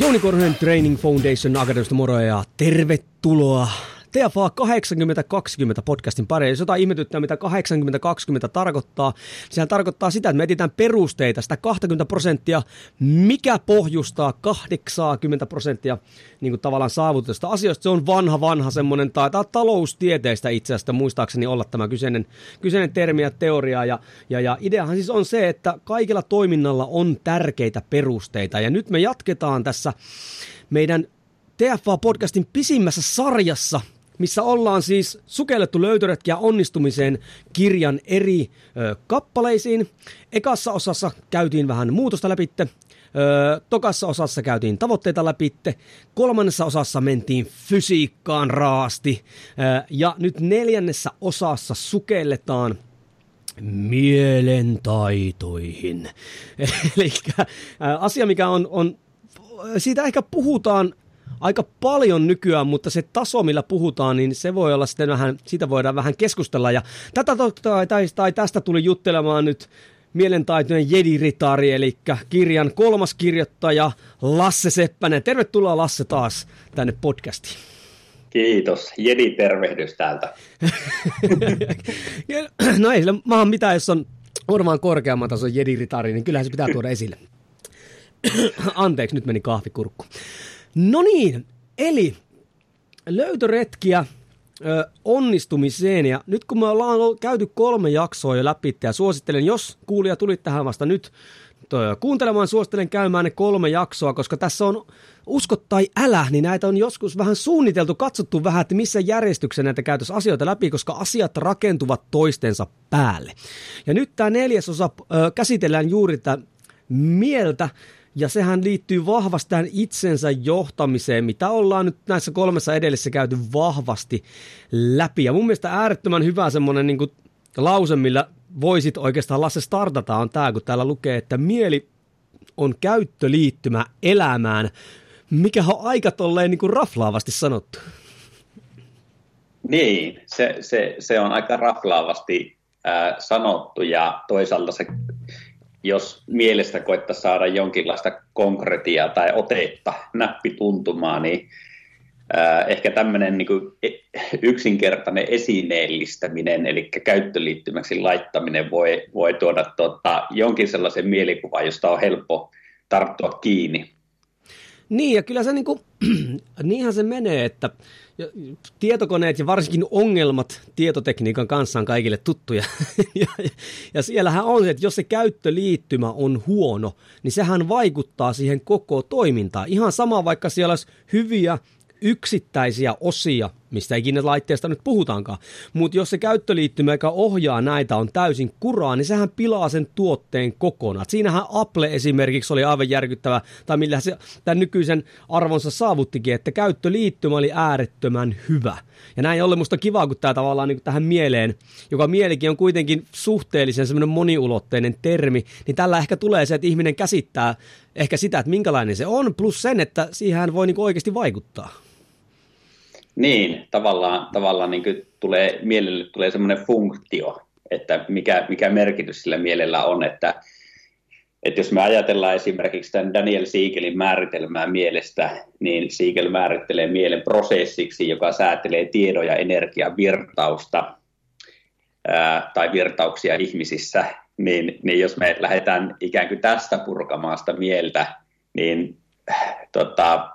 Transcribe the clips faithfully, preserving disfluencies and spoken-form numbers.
Jouni Korhonen Training Foundation Academista moro ja tervetuloa T F A kahdeksankymmentä kaksikymmentä podcastin pariin. Jos jotain ihmetyttää, mitä kahdeksankymmentä kaksikymmentä tarkoittaa, niin sehän tarkoittaa sitä, että me etsitään perusteita, sitä kaksikymmentä prosenttia, mikä pohjustaa kahdeksankymmentä prosenttia niin kuin tavallaan saavutusta asioista. Se on vanha, vanha semmoinen, tai taloustieteistä itse asiassa muistaakseni olla tämä kyseinen, kyseinen termi ja teoria. Ja, ja, ja ideahan siis on se, että kaikilla toiminnalla on tärkeitä perusteita. Ja nyt me jatketaan tässä meidän T F A-podcastin pisimmässä sarjassa, missä ollaan siis sukellettu löytöretkiä onnistumiseen kirjan eri ö, kappaleisiin. Ekassa osassa käytiin vähän muutosta läpitte, ö, tokassa osassa käytiin tavoitteita läpitte, kolmannessa osassa mentiin fysiikkaan raasti ö, ja nyt neljännessä osassa sukelletaan mielentaitoihin. Eli asia, mikä on, on, siitä ehkä puhutaan aika paljon nykyään, mutta se taso, millä puhutaan, niin se voi olla sitten vähän, siitä voidaan vähän keskustella. Ja tätä tai, tai tästä tuli juttelemaan nyt mielentaitoinen jediritari, eli kirjan kolmas kirjoittaja Lasse Seppänen. Tervetuloa Lasse taas tänne podcastiin. Kiitos. Jedi-tervehdys täältä. No ei sillä maahan mitään, jos on ormaan korkeamman tason jediritari, niin kyllähän se pitää tuoda esille. Anteeksi, nyt meni kahvikurkku. No niin, eli löytöretkiä ö, onnistumiseen, ja nyt kun me ollaan käyty kolme jaksoa jo läpi, ja suosittelen, jos kuulija tuli tähän vasta nyt toi, kuuntelemaan, suosittelen käymään ne kolme jaksoa, koska tässä on usko tai älä, niin näitä on joskus vähän suunniteltu, katsottu vähän, että missä järjestyksessä näitä käytössä asioita läpi, koska asiat rakentuvat toistensa päälle. Ja nyt tämä neljäsosa ö, käsitellään juuri tätä mieltä, ja sehän liittyy vahvasti tähän itsensä johtamiseen, mitä ollaan nyt näissä kolmessa edellisessä käyty vahvasti läpi. Ja mun mielestä äärettömän hyvä semmoinen niin kuin lause, millä voisit oikeastaan Lasse startata, on tämä, kun täällä lukee, että mieli on käyttöliittymä elämään, mikä on aika tolleen niin kuin raflaavasti sanottu. Niin, se, se, se on aika raflaavasti äh, sanottu, ja toisaalta se... Jos mielestä koittaa saada jonkinlaista konkretiaa tai otetta näppituntumaa, niin ehkä tämmöinen niin kuin yksinkertainen esineellistäminen, eli käyttöliittymäksi laittaminen voi, voi tuoda tuota, jonkin sellaisen mielikuvan, josta on helppo tarttua kiinni. Niin, ja kyllä se niin kuin, niinhän se menee, että tietokoneet ja varsinkin ongelmat tietotekniikan kanssa on kaikille tuttuja. Ja, ja siellähän on se, että jos se käyttöliittymä on huono, niin sehän vaikuttaa siihen koko toimintaan. Ihan sama, vaikka siellä olisi hyviä yksittäisiä osia, mistä ikinä laitteesta nyt puhutaankaan. Mutta jos se käyttöliittymä, joka ohjaa näitä, on täysin kuraa, niin sehän pilaa sen tuotteen kokonaan. Siinähän Apple esimerkiksi oli aivan järkyttävä, tai millä se tämän nykyisen arvonsa saavuttikin, että käyttöliittymä oli äärettömän hyvä. Ja näin ollen musta kivaa, kun tämä tavallaan niin tähän mieleen, joka mielikin on kuitenkin suhteellisen semmoinen moniulotteinen termi, niin tällä ehkä tulee se, että ihminen käsittää ehkä sitä, että minkälainen se on, plus sen, että siihen voi niin oikeasti vaikuttaa. Niin, tavallaan, tavallaan niin kuin tulee, mielelle tulee semmoinen funktio, että mikä, mikä merkitys sillä mielellä on, että, että jos me ajatellaan esimerkiksi tämän Daniel Siegelin määritelmää mielestä, niin Siegel määrittelee mielen prosessiksi, joka säätelee tiedon ja energian virtausta ää, tai virtauksia ihmisissä, niin, niin jos me lähdetään ikään kuin tästä purkamaan sitä mieltä, niin tota...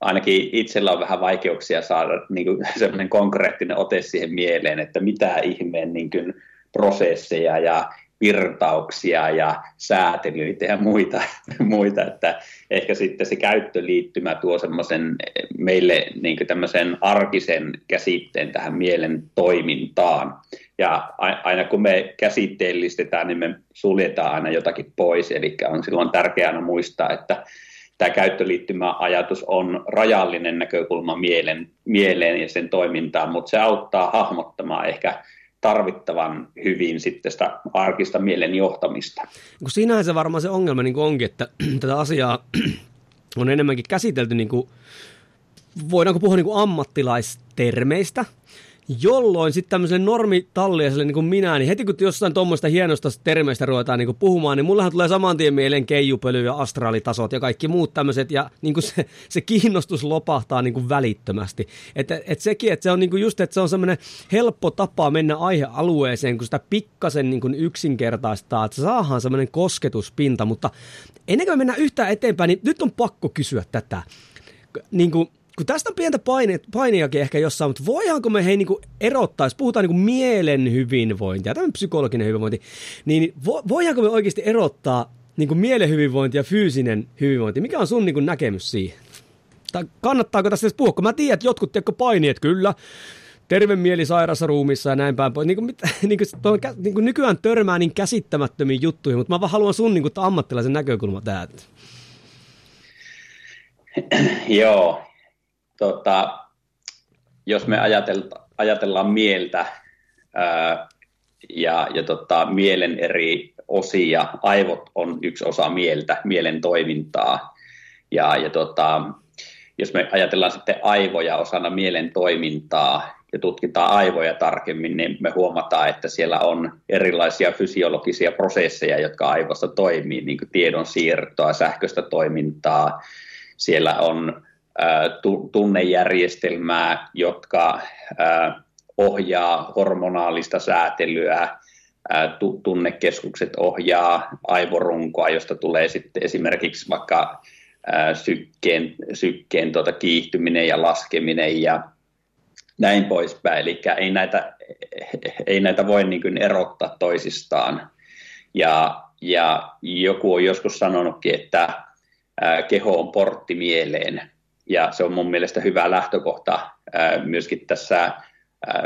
Ainakin itsellä on vähän vaikeuksia saada niin kuin sellainen konkreettinen ote siihen mieleen, että mitä ihmeen niin kuin prosesseja ja virtauksia ja säätelyitä ja muita, muita, että ehkä sitten se käyttöliittymä tuo semmoisen meille niin kuin tämmöisen arkisen käsitteen tähän mielen toimintaan. Ja aina kun me käsitteellistetään, niin me suljetaan aina jotakin pois, eli on silloin tärkeää aina muistaa, että tämä käyttöliittymäajatus on rajallinen näkökulma mielen, mieleen ja sen toimintaan, mutta se auttaa hahmottamaan ehkä tarvittavan hyvin sitten sitä arkista mielen johtamista. Kun siinähän se varmaan se ongelma niin kuin onkin, että tätä asiaa on enemmänkin käsitelty, niin kuin, voidaanko puhua niin kuin ammattilaistermeistä, jolloin sitten tämmöiselle normitalliaiselle niin kuin minä, niin heti kun jossain tuommoista hienosta termeistä ruvetaan niin kuin puhumaan, niin mullahan tulee saman tien mieleen keijupöly ja astraalitasot ja kaikki muut tämmöiset, ja niin kuin se, se kiinnostus lopahtaa niin kuin välittömästi. Että et sekin, että se on niin kuin just, että se on semmoinen helppo tapa mennä aihealueeseen, kun sitä pikkasen niin kuin yksinkertaistaa, että saadaan semmoinen kosketuspinta, mutta ennen kuin me mennään yhtään eteenpäin, niin nyt on pakko kysyä tätä, niin kuin kun tästä on pientä painiakin ehkä jossain, mutta voidaanko me hei niin kuin erottaa, jos puhutaan niin kuin mielen hyvinvointia, tämä on psykologinen hyvinvointi, niin vo, voidaanko me oikeasti erottaa niin kuin mielen hyvinvointi ja fyysinen hyvinvointi? Mikä on sun niin kuin näkemys siihen? Tai kannattaako tästä edes puhua? Kun mä tiedän, että jotkut teekö paini, että kyllä, terve mieli sairaassa ruumissa ja näin päin pois. Niin kuin, niin kuin, tuon, niin kuin nykyään törmää niin käsittämättömiin juttuihin, mutta mä vaan haluan sun niin kuin ammattilaisen näkökulma tähän. Joo. Tota, jos me ajatellaan mieltä ää, ja, ja tota, mielen eri osia, aivot on yksi osa mieltä, mielen toimintaa. Ja, ja tota, jos me ajatellaan sitten aivoja osana mielen toimintaa ja tutkitaan aivoja tarkemmin, niin me huomataan, että siellä on erilaisia fysiologisia prosesseja, jotka aivossa toimii, niin kuin tiedonsiirtoa, sähköistä toimintaa. Siellä on tunnejärjestelmää, jotka ohjaa hormonaalista säätelyä, tunnekeskukset ohjaa aivorunkoa, josta tulee sitten esimerkiksi vaikka sykkeen, sykkeen tuota kiihtyminen ja laskeminen ja näin poispäin. Eli ei näitä, ei näitä voi niin kuin erottaa toisistaan. Ja, ja joku on joskus sanonutkin, että keho on portti mieleen. Ja se on mun mielestä hyvä lähtökohta myöskin tässä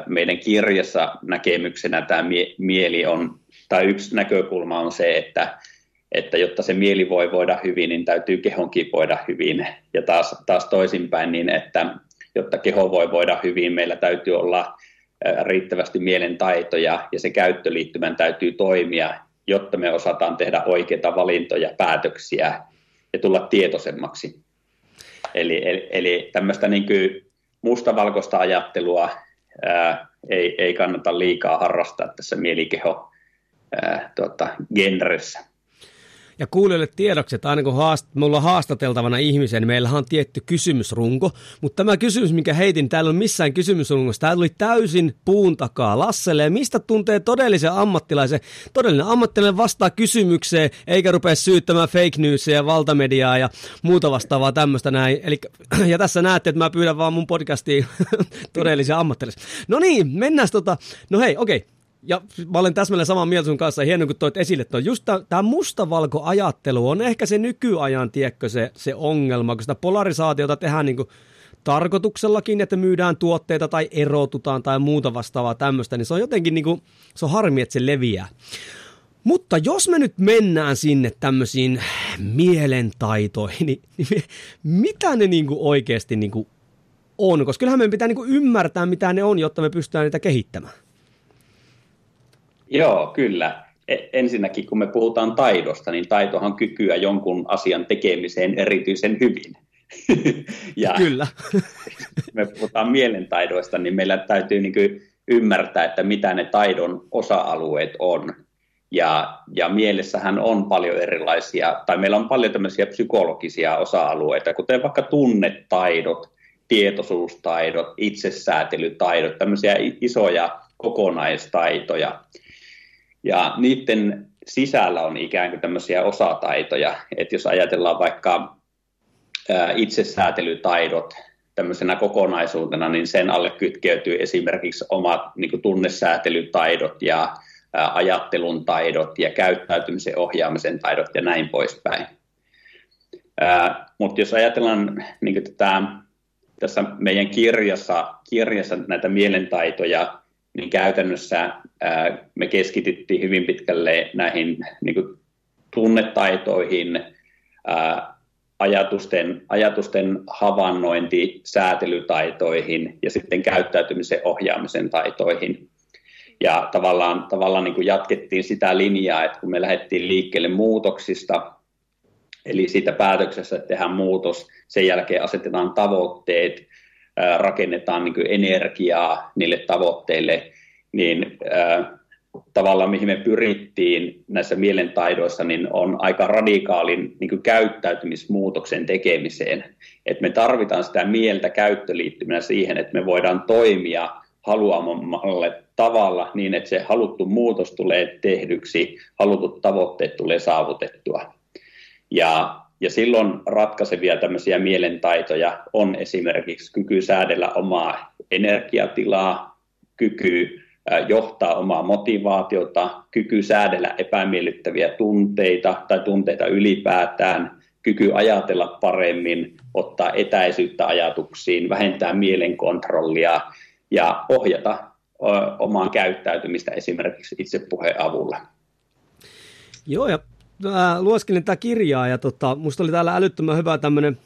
meidän kirjassa näkemyksenä tämä mieli on, tai yksi näkökulma on se, että, että jotta se mieli voi voida hyvin, niin täytyy kehonkin voida hyvin. Ja taas, taas toisinpäin niin, että jotta keho voi voida hyvin, meillä täytyy olla riittävästi mielen taitoja ja se käyttöliittymän täytyy toimia, jotta me osataan tehdä oikeita valintoja, päätöksiä ja tulla tietoisemmaksi. Eli, eli, eli tämmöistä niin kuin mustavalkoista ajattelua ää, ei, ei kannata liikaa harrastaa tässä mielikeho-genressä. Tuota, ja kuulijoille tiedoksi, että aina kun haast- me ollaan haastateltavana ihmisen, niin meillähän on tietty kysymysrunko, mutta tämä kysymys, minkä heitin, täällä on missään kysymysrungossa, täällä oli täysin puun takaa Lasselle, ja mistä tuntee todellisen ammattilaisen? Todellinen ammattilainen vastaa kysymykseen, eikä rupea syyttämään fake newsia ja valtamediaa ja muuta vastaavaa tämmöistä näin. Eli, ja tässä näette, että mä pyydän vaan mun podcastiin todellisen ammattilaisen. No niin, mennään tota, no hei, okei. Okay. Ja mä olen täsmälleen samaa mieltä sun kanssa, hienoa kun toit esille tuon. Just tämä mustavalkoajattelu on ehkä se nykyajan, tiedätkö, se, se ongelma, kun sitä polarisaatiota tehdään niin kuin tarkoituksellakin, että myydään tuotteita tai erotutaan tai muuta vastaavaa tämmöistä, niin se on jotenkin niin kuin, se on harmi, että se leviää. Mutta jos me nyt mennään sinne tämmöisiin mielentaitoihin, niin, niin mitä ne niin kuin oikeasti niin kuin on? Koska kyllähän meidän pitää niin kuin ymmärtää, mitä ne on, jotta me pystytään niitä kehittämään. Joo, kyllä. Ensinnäkin kun me puhutaan taidosta, niin taitohan kykyä jonkun asian tekemiseen erityisen hyvin. Ja kyllä. Me puhutaan mielentaidoista, niin meillä täytyy niin kuin ymmärtää, että mitä ne taidon osa-alueet on. Ja, ja mielessähän on paljon erilaisia, tai meillä on paljon tämmöisiä psykologisia osa-alueita, kuten vaikka tunnetaidot, tietoisuustaidot, itsesäätelytaidot, tämmöisiä isoja kokonaistaitoja. Ja niiden sisällä on ikään kuin tämmöisiä osataitoja, että jos ajatellaan vaikka itsesäätelytaidot tämmöisenä kokonaisuutena, niin sen alle kytkeytyy esimerkiksi omat niin kuin tunnesäätelytaidot ja ajattelun taidot ja käyttäytymisen ohjaamisen taidot ja näin poispäin. Mutta jos ajatellaan niin tätä, tässä meidän kirjassa, kirjassa näitä mielentaitoja, niin käytännössä ää, me keskityttiin hyvin pitkälle näihin niin kuin tunnetaitoihin, ää, ajatusten, ajatusten havainnointi, säätelytaitoihin ja sitten käyttäytymisen ohjaamisen taitoihin. Ja tavallaan, tavallaan niin kuin jatkettiin sitä linjaa, että kun me lähdettiin liikkeelle muutoksista, eli siitä päätöksessä, että tehdään muutos, sen jälkeen asetetaan tavoitteet, rakennetaan niin kuin energiaa niille tavoitteille, niin äh, tavallaan mihin me pyrittiin näissä mielentaidoissa, niin on aika radikaalin niin kuin käyttäytymismuutoksen tekemiseen. Et me tarvitaan sitä mieltä käyttöliittymänä siihen, että me voidaan toimia haluamamalle tavalla niin, että se haluttu muutos tulee tehdyksi, halutut tavoitteet tulee saavutettua. Ja, ja silloin ratkaisevia tämmöisiä mielentaitoja on esimerkiksi kyky säädellä omaa energiatilaa, kyky johtaa omaa motivaatiota, kyky säädellä epämiellyttäviä tunteita tai tunteita ylipäätään, kyky ajatella paremmin, ottaa etäisyyttä ajatuksiin, vähentää mielenkontrollia ja ohjata omaa käyttäytymistä esimerkiksi itsepuheen avulla. Joo, ja lueskelin tätä kirjaa ja tota, musta oli täällä älyttömän hyvä tämmöinen,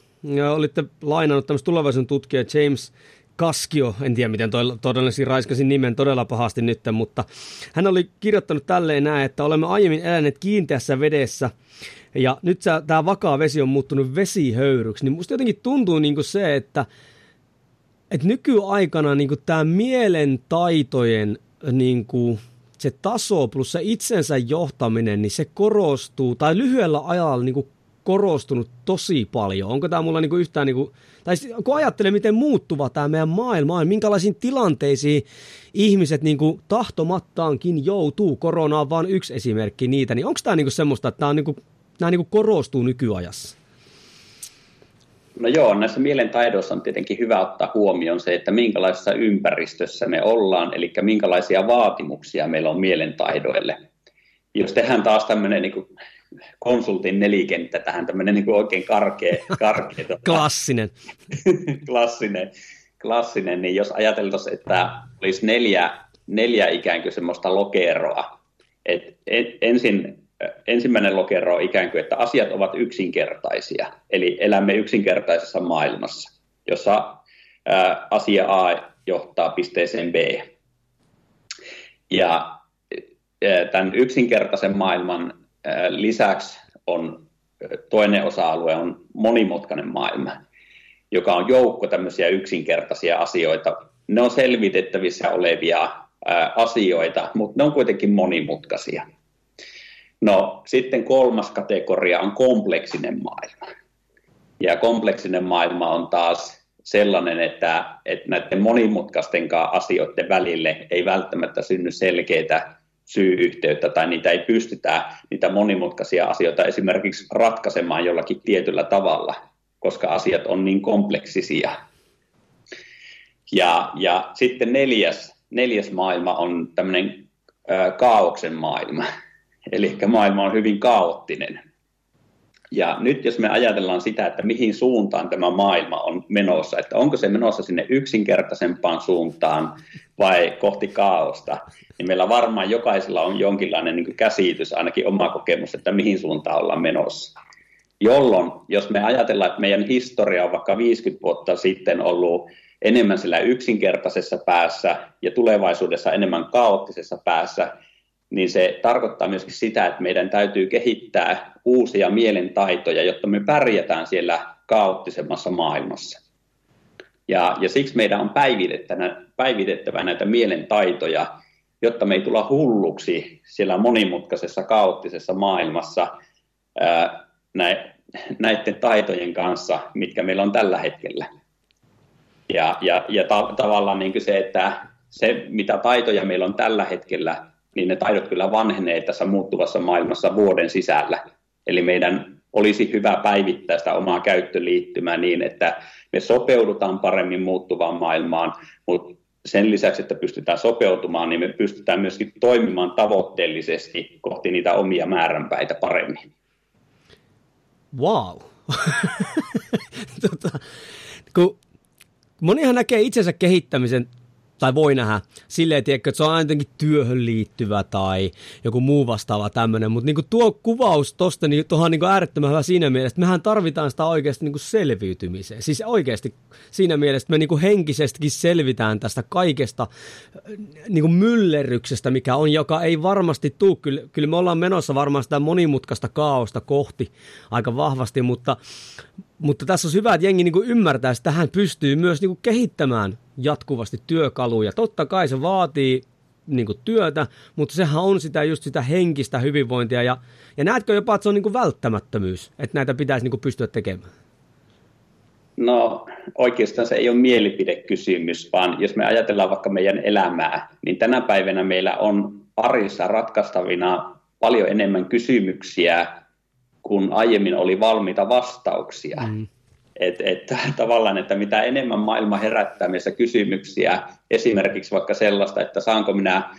olitte lainannut tämmöistä tulevaisuuden tutkija James Cascio, en tiedä miten toi, todennäköisesti raiskasin nimen todella pahasti nyt, mutta hän oli kirjoittanut tälleen näin, että olemme aiemmin eläneet kiinteässä vedessä ja nyt tämä vakaa vesi on muuttunut vesihöyryksi, niin musta jotenkin tuntuu niin kuin se, että, että nykyaikana niin kuin tämä mielentaitojen niin kuin se taso plus se itsensä johtaminen, niin se korostuu, tai lyhyellä ajalla niin kuin korostunut tosi paljon. Onko tämä mulla niin kuin yhtään, niin kuin, tai kun ajattelee, miten muuttuva tämä meidän maailma on, minkälaisiin tilanteisiin ihmiset niin kuin tahtomattaankin joutuu, korona on vaan yksi esimerkki niitä, niin onko tämä niin kuin semmoista, että tämä on niin kuin, nämä niin kuin korostuu nykyajassa? No joo, näissä mielentaidoissa on tietenkin hyvä ottaa huomioon se, että minkälaisessa ympäristössä me ollaan, eli minkälaisia vaatimuksia meillä on mielentaidoille. Jos tehdään taas tämmöinen niin kuin konsultin nelikenttä tähän, tämmöinen niin kuin oikein karkea. karkea tota, klassinen. klassinen. Klassinen, niin jos ajateltaisiin, että olisi neljä, neljä ikään kuin semmoista lokeroa, että ensin... Ensimmäinen lokero on ikään kuin, että asiat ovat yksinkertaisia, eli elämme yksinkertaisessa maailmassa, jossa ää, asia A johtaa pisteeseen B. Ja ää, tämän yksinkertaisen maailman ää, lisäksi on toinen osa-alue on monimutkainen maailma, joka on joukko tämmöisiä yksinkertaisia asioita. Ne on selvitettävissä olevia ää, asioita, mutta ne on kuitenkin monimutkaisia. No sitten kolmas kategoria on kompleksinen maailma. Ja kompleksinen maailma on taas sellainen, että, että näiden monimutkaistenkaan asioiden välille ei välttämättä synny selkeitä syy-yhteyttä tai niitä ei pystytä, niitä monimutkaisia asioita esimerkiksi ratkaisemaan jollakin tietyllä tavalla, koska asiat on niin kompleksisia. Ja, ja sitten neljäs, neljäs maailma on tämmöinen ö, kaaoksen maailma. Eli maailma on hyvin kaoottinen. Ja nyt jos me ajatellaan sitä, että mihin suuntaan tämä maailma on menossa, että onko se menossa sinne yksinkertaisempaan suuntaan vai kohti kaaosta, niin meillä varmaan jokaisella on jonkinlainen niin kuin käsitys, ainakin oma kokemus, että mihin suuntaan ollaan menossa. Jolloin, jos me ajatellaan, että meidän historia on vaikka viisikymmentä vuotta sitten ollut enemmän sillä yksinkertaisessa päässä ja tulevaisuudessa enemmän kaoottisessa päässä, niin se tarkoittaa myöskin sitä, että meidän täytyy kehittää uusia mielentaitoja, jotta me pärjätään siellä kaoottisemmassa maailmassa. Ja, ja siksi meidän on päivitettävä, päivitettävä näitä mielentaitoja, jotta me ei tulla hulluksi siellä monimutkaisessa kaoottisessa maailmassa ää, nä, näiden taitojen kanssa, mitkä meillä on tällä hetkellä. Ja, ja, ja ta- tavallaan niin kuin se, että se mitä taitoja meillä on tällä hetkellä, niin ne taidot kyllä vanhenee tässä muuttuvassa maailmassa vuoden sisällä. Eli meidän olisi hyvä päivittää sitä omaa käyttöliittymää niin, että me sopeudutaan paremmin muuttuvaan maailmaan, mutta sen lisäksi, että pystytään sopeutumaan, niin me pystytään myöskin toimimaan tavoitteellisesti kohti niitä omia määränpäitä paremmin. Wow. tota, kun monihan näkee itsensä kehittämisen, tai voi nähdä, silleen, tiedätkö, että se on aina jotenkin työhön liittyvä tai joku muu vastaava tämmöinen, mutta niin tuo kuvaus tuosta, niin tuohan on niin äärettömän hyvä siinä mielessä, että mehän tarvitaan sitä oikeasti niin selviytymiseen. Siis oikeasti siinä mielessä, että me niin henkisestikin selvitään tästä kaikesta niin myllerryksestä, mikä on, joka ei varmasti tule. Kyllä, kyllä me ollaan menossa varmaan sitä monimutkaista kaaosta kohti aika vahvasti, mutta... Mutta tässä on hyvä, että jengi niin ymmärtää, että tähän pystyy myös niin kehittämään jatkuvasti työkaluja. Totta kai se vaatii niin työtä, mutta sehän on sitä, just sitä henkistä hyvinvointia. Ja, ja näetkö jopa, että se on niin välttämättömyys, että näitä pitäisi niin pystyä tekemään? No oikeastaan se ei ole mielipidekysymys, vaan jos me ajatellaan vaikka meidän elämää, niin tänä päivänä meillä on parissa ratkaistavina paljon enemmän kysymyksiä, kun aiemmin oli valmiita vastauksia. Mm. Et, et, tavallaan, että mitä enemmän maailma herättää meissä kysymyksiä, esimerkiksi vaikka sellaista, että saanko minä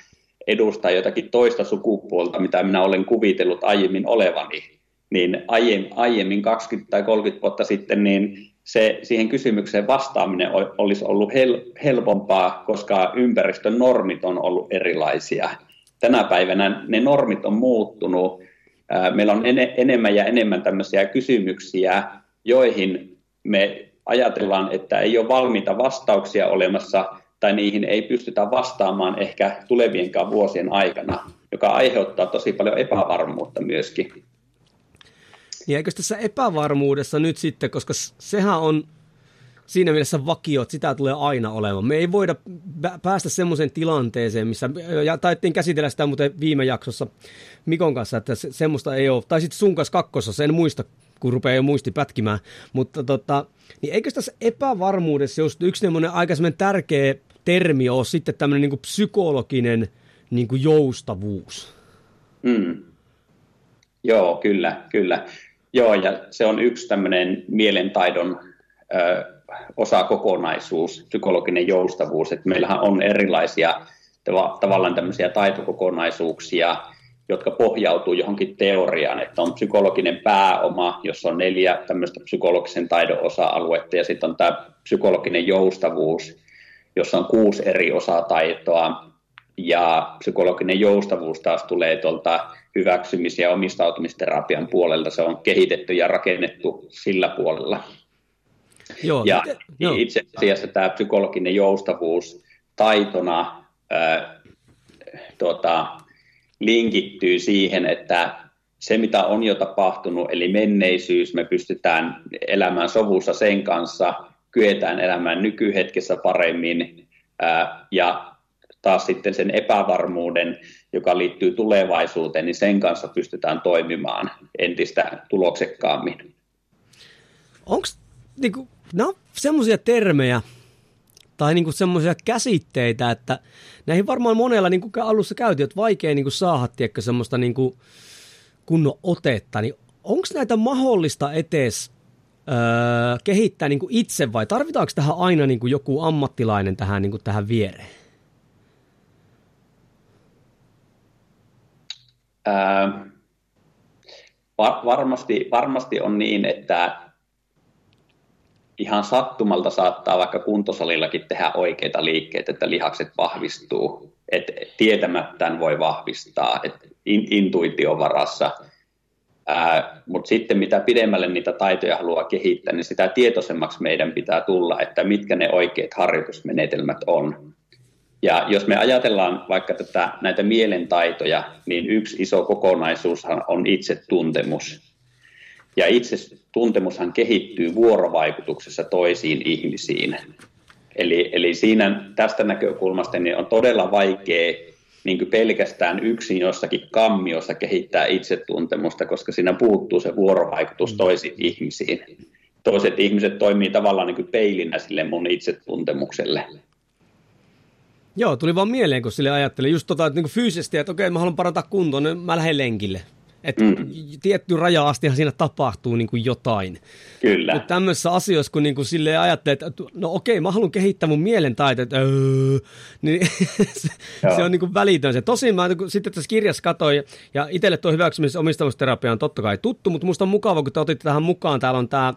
edustaa jotakin toista sukupuolta, mitä minä olen kuvitellut aiemmin olevani, niin aiemmin, aiemmin kaksikymmentä tai kolmekymmentä vuotta sitten, niin se, siihen kysymykseen vastaaminen olisi ollut hel, helpompaa, koska ympäristön normit on ollut erilaisia. Tänä päivänä ne normit on muuttunut. Meillä on en- enemmän ja enemmän tämmöisiä kysymyksiä, joihin me ajatellaan, että ei ole valmiita vastauksia olemassa tai niihin ei pystytä vastaamaan ehkä tulevienkaan vuosien aikana, joka aiheuttaa tosi paljon epävarmuutta myöskin. Ja eikö tässä epävarmuudessa nyt sitten, koska sehän on siinä mielessä vakio, että sitä tulee aina olemaan. Me ei voida päästä semmoiseen tilanteeseen, missä, ja taittiin käsitellä sitä muuten viime jaksossa Mikon kanssa, että se, semmoista ei ole, tai sitten sun kanssa kakkosessa, en muista, kun rupeaa jo muisti pätkimään, mutta tota, niin eikö tässä epävarmuudessa just yksi semmoinen aika semmoinen tärkeä termi on sitten tämmöinen niin kuin psykologinen niin kuin joustavuus? Mm. Joo, kyllä, kyllä. Joo, ja se on yksi tämmöinen mielentaidon ö, osakokonaisuus, psykologinen joustavuus, että meillähän on erilaisia tav- tavallaan tämmöisiä taitokokonaisuuksia, jotka pohjautuu johonkin teoriaan, että on psykologinen pääoma, jossa on neljä tämmöistä psykologisen taidon osa-aluetta, ja sitten on tämä psykologinen joustavuus, jossa on kuusi eri osataitoa, ja psykologinen joustavuus taas tulee tuolta hyväksymis- ja omistautumisterapian puolelta, se on kehitetty ja rakennettu sillä puolella. Joo, ja joo. Itse asiassa tämä psykologinen joustavuus taitona ää, tuota, linkittyy siihen, että se mitä on jo tapahtunut, eli menneisyys, me pystytään elämään sovussa sen kanssa, kyetään elämään nykyhetkessä paremmin ää, ja taas sitten sen epävarmuuden, joka liittyy tulevaisuuteen, niin sen kanssa pystytään toimimaan entistä tuloksekkaammin. Onko niin kuin nämä on semmoisia termejä tai niin semmoisia käsitteitä, että näihin varmaan monella niin alussa käytiin, että vaikea niin saada tiedätkö, semmoista niin kunnon otetta. Niin onko näitä mahdollista etes öö, kehittää niin itse vai tarvitaanko tähän aina niin joku ammattilainen tähän, niin tähän viereen? Ää, var- varmasti, varmasti on niin, että ihan sattumalta saattaa vaikka kuntosalillakin tehdä oikeita liikkeitä, että lihakset vahvistuu, että tietämättään voi vahvistaa, että intuition varassa. Mutta sitten mitä pidemmälle niitä taitoja haluaa kehittää, niin sitä tietoisemmaksi meidän pitää tulla, että mitkä ne oikeat harjoitusmenetelmät on. Ja jos me ajatellaan vaikka tätä, näitä mielentaitoja, niin yksi iso kokonaisuushan on itsetuntemus. Ja itse tuntemushan kehittyy vuorovaikutuksessa toisiin ihmisiin. Eli, eli siinä tästä näkökulmasta niin on todella vaikea niin kuin pelkästään yksin jossakin kammiossa kehittää itsetuntemusta, koska siinä puuttuu se vuorovaikutus toisiin ihmisiin. Toiset ihmiset toimii tavallaan niin kuin peilinä sille mun itsetuntemukselle. Joo, tuli vaan mieleen, kun sille ajattelin just tota, että niin kuin fyysisesti, että okei, mä haluan parantaa kuntoon, niin mä lähden lenkille. Että mm. tietty raja-astihan siinä tapahtuu niin kuin jotain. Kyllä. Mutta tämmöisissä asioissa, kun niin kuin silleen ajattelee, että no okei, mä haluan kehittää mun mielentaitoja, että öö, niin se, se on niin kuin välitön se. Tosin mä sitten tässä kirjassa katsoin, ja itselle tuo hyväksymis- ja omistavuusterapia on totta kai tuttu, mutta musta on mukava, kun te otitte tähän mukaan, täällä on tämä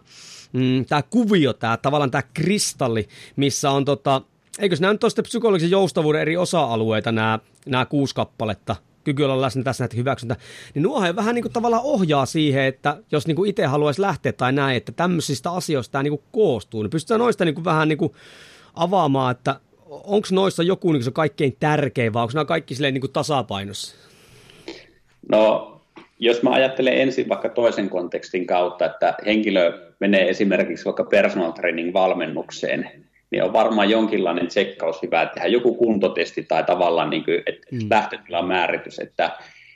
mm, tää kuvio, tää, tavallaan tämä kristalli, missä on tota, eikös nämä nyt ole psykologisen joustavuuden eri osa-alueita, nämä, nämä kuusi kappaletta, kyky olla läsnä tässä näitä hyväksyntä, niin nuohan vähän niin kuin tavallaan ohjaa siihen, että jos niin kuin itse haluaisi lähteä tai näin, että tämmöisistä asioista tämä niin kuin koostuu, niin pystytään noista niin kuin vähän niin kuin avaamaan, että onko noissa joku niin kuin kaikkein tärkein, vai onko nämä kaikki silleen niin kuin tasapainossa? No, jos mä ajattelen ensin vaikka toisen kontekstin kautta, että henkilö menee esimerkiksi vaikka personal training valmennukseen, niin on varmaan jonkinlainen tsekkaus hyvä, että tehdään joku kuntotesti tai tavallaan niin kuin, että mm. lähtötilan määritys, että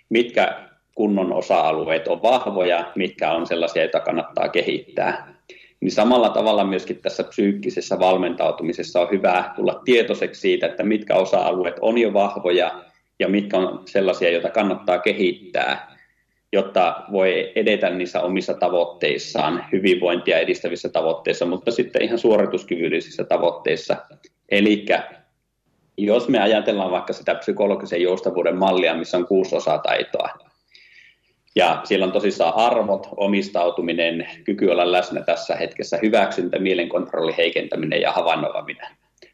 mitkä kunnon osa-alueet on vahvoja, mitkä on sellaisia, joita kannattaa kehittää. Niin samalla tavalla myöskin tässä psyykkisessä valmentautumisessa on hyvä tulla tietoiseksi siitä, että mitkä osa-alueet on jo vahvoja ja mitkä on sellaisia, joita kannattaa kehittää, jotta voi edetä niissä omissa tavoitteissaan, hyvinvointia edistävissä tavoitteissa, mutta sitten ihan suorituskyvyllisissä tavoitteissa. Eli jos me ajatellaan vaikka sitä psykologisen joustavuuden mallia, missä on kuusi osataitoa, ja siellä on tosissaan arvot, omistautuminen, kyky olla läsnä tässä hetkessä, hyväksyntä, mielenkontrolli, heikentäminen ja havainnoiminen,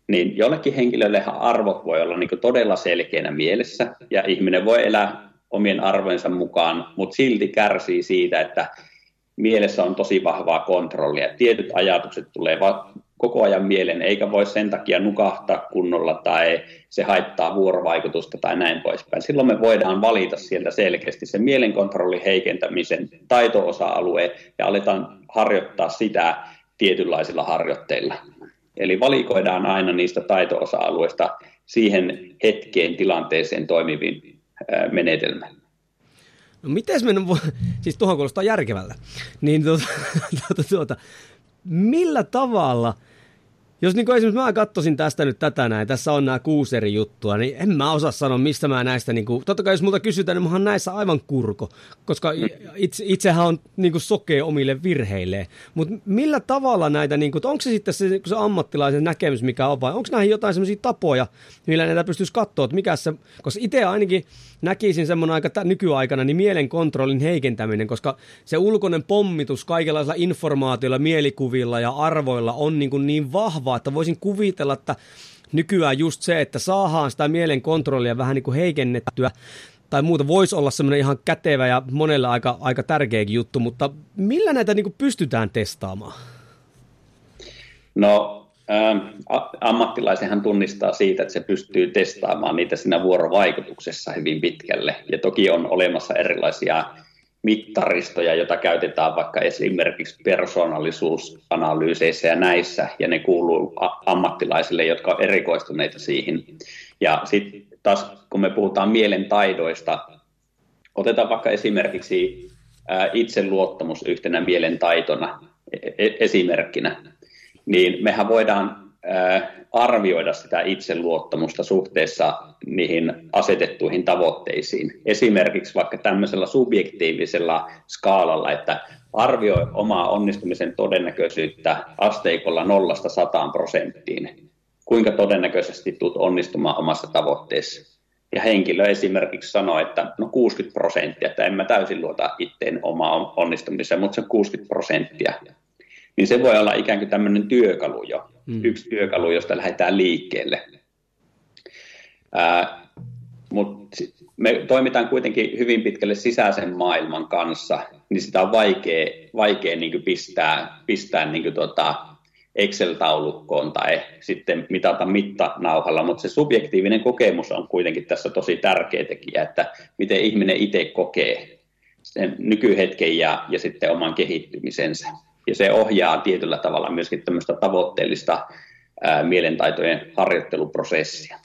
niin jollekin henkilöllehän arvot voi olla niin kuin todella selkeänä mielessä, ja ihminen voi elää omien arvojensa mukaan, mutta silti kärsii siitä, että mielessä on tosi vahvaa kontrollia. Tietyt ajatukset tulee koko ajan mieleen, eikä voi sen takia nukahtaa kunnolla tai se haittaa vuorovaikutusta tai näin poispäin. Silloin me voidaan valita sieltä selkeästi sen mielenkontrollin heikentämisen taito-osa-alueen ja aletaan harjoittaa sitä tietynlaisilla harjoitteilla. Eli valikoidaan aina niistä taito-osa-alueista siihen hetkeen tilanteeseen toimiviin menetelmä. No mites me, no, siis tuohon kuulostaa järkevällä, niin tuota, tuota, tuota, millä tavalla, jos niin kuin esimerkiksi mä katsoisin tästä nyt tätä näin, tässä on nämä kuusi eri juttua, niin en mä osaa sanoa, mistä mä näistä, niin kuin, totta kai jos multa kysytään, niin mä oon näissä aivan kurko, koska itse, itsehän on niin kuin sokea omille virheilleen, mutta millä tavalla näitä, niin kuin, onko se sitten se, se ammattilaisen näkemys, mikä on, vai onko näihin jotain sellaisia tapoja, millä näitä pystyisi katsoa, että mikä se, koska itse ainakin näkisin semmoinen aika nykyaikana, niin mielenkontrollin heikentäminen, koska se ulkoinen pommitus kaikenlaisilla informaatioilla, mielikuvilla ja arvoilla on niin kuin niin vahva, että voisin kuvitella, että nykyään just se, että saadaan sitä mielenkontrollia vähän niin kuin heikennettyä tai muuta, voisi olla semmoinen ihan kätevä ja monelle aika, aika tärkeäkin juttu, mutta millä näitä niin kuin pystytään testaamaan? No, ammattilaisenhan tunnistaa siitä, että se pystyy testaamaan niitä siinä vuorovaikutuksessa hyvin pitkälle. Ja toki on olemassa erilaisia mittaristoja, joita käytetään vaikka esimerkiksi persoonallisuusanalyyseissä ja näissä, ja ne kuuluu ammattilaisille, jotka on erikoistuneita siihen. Ja sitten taas, kun me puhutaan mielentaidoista, otetaan vaikka esimerkiksi itseluottamus yhtenä mielentaitona esimerkkinä, niin mehän voidaan arvioida sitä itseluottamusta suhteessa niihin asetettuihin tavoitteisiin. Esimerkiksi vaikka tämmöisellä subjektiivisella skaalalla, että arvioi omaa onnistumisen todennäköisyyttä asteikolla nollasta sataan prosenttiin. Kuinka todennäköisesti tulet onnistumaan omassa tavoitteessa? Ja henkilö esimerkiksi sanoi, että no kuusikymmentä prosenttia, että en mä täysin luota itteen omaa onnistumiseen, mutta se on kuusikymmentä prosenttia. Niin se voi olla ikään kuin tämmöinen työkalu jo, mm. yksi työkalu, josta lähdetään liikkeelle. Ää, mut me toimitaan kuitenkin hyvin pitkälle sisäisen maailman kanssa, niin sitä on vaikea, vaikea niin kuin pistää, pistää niin kuin tota Excel-taulukkoon tai sitten mitata mittanauhalla, mutta se subjektiivinen kokemus on kuitenkin tässä tosi tärkeä tekijä, että miten ihminen itse kokee sen nykyhetken ja, ja sitten oman kehittymisensä. Ja se ohjaa tietyllä tavalla myöskin tämmöistä tavoitteellista ää, mielentaitojen harjoitteluprosessia.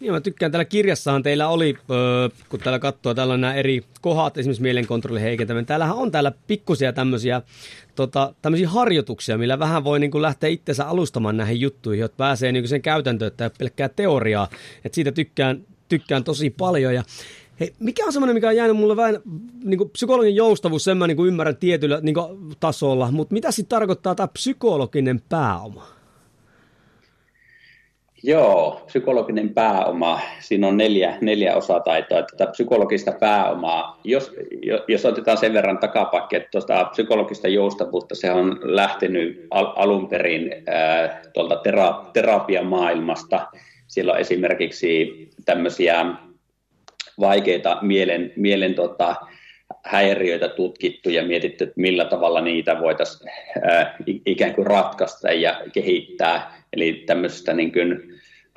Niin, mä tykkään. Täällä kirjassahan teillä oli, öö, kun täällä katsoo, täällä on nämä eri kohdat, esimerkiksi mielenkontrolli heikentäminen. Täällähän on täällä pikkusia tämmöisiä, tota, tämmöisiä harjoituksia, millä vähän voi niin kuin lähteä itsensä alustamaan näihin juttuihin, jotta pääsee niin kuin sen käytäntöön, että ei ole pelkkää teoriaa. Et siitä tykkään, tykkään tosi paljon. Ja Hei, mikä on semmoinen, mikä on jäänyt mulle vähän, niin kuin psykologin joustavuus, sen mä niin kuin ymmärrän tietyllä niin kuin tasolla, mutta mitä sitten tarkoittaa tämä psykologinen pääoma? Joo, psykologinen pääoma, siinä on neljä, neljä osataitoa, että tätä psykologista pääomaa, jos, jos otetaan sen verran takapakki, että tuosta psykologista joustavuutta, se on lähtenyt al- alun perin äh, tuolta tera- terapiamaailmasta, siellä on esimerkiksi tämmöisiä vaikeita mielen, mielen tota, häiriöitä tutkittu ja mietitty, että millä tavalla niitä voitaisiin äh, ikään kuin ratkaista ja kehittää. Eli tämmöisestä niin kuin,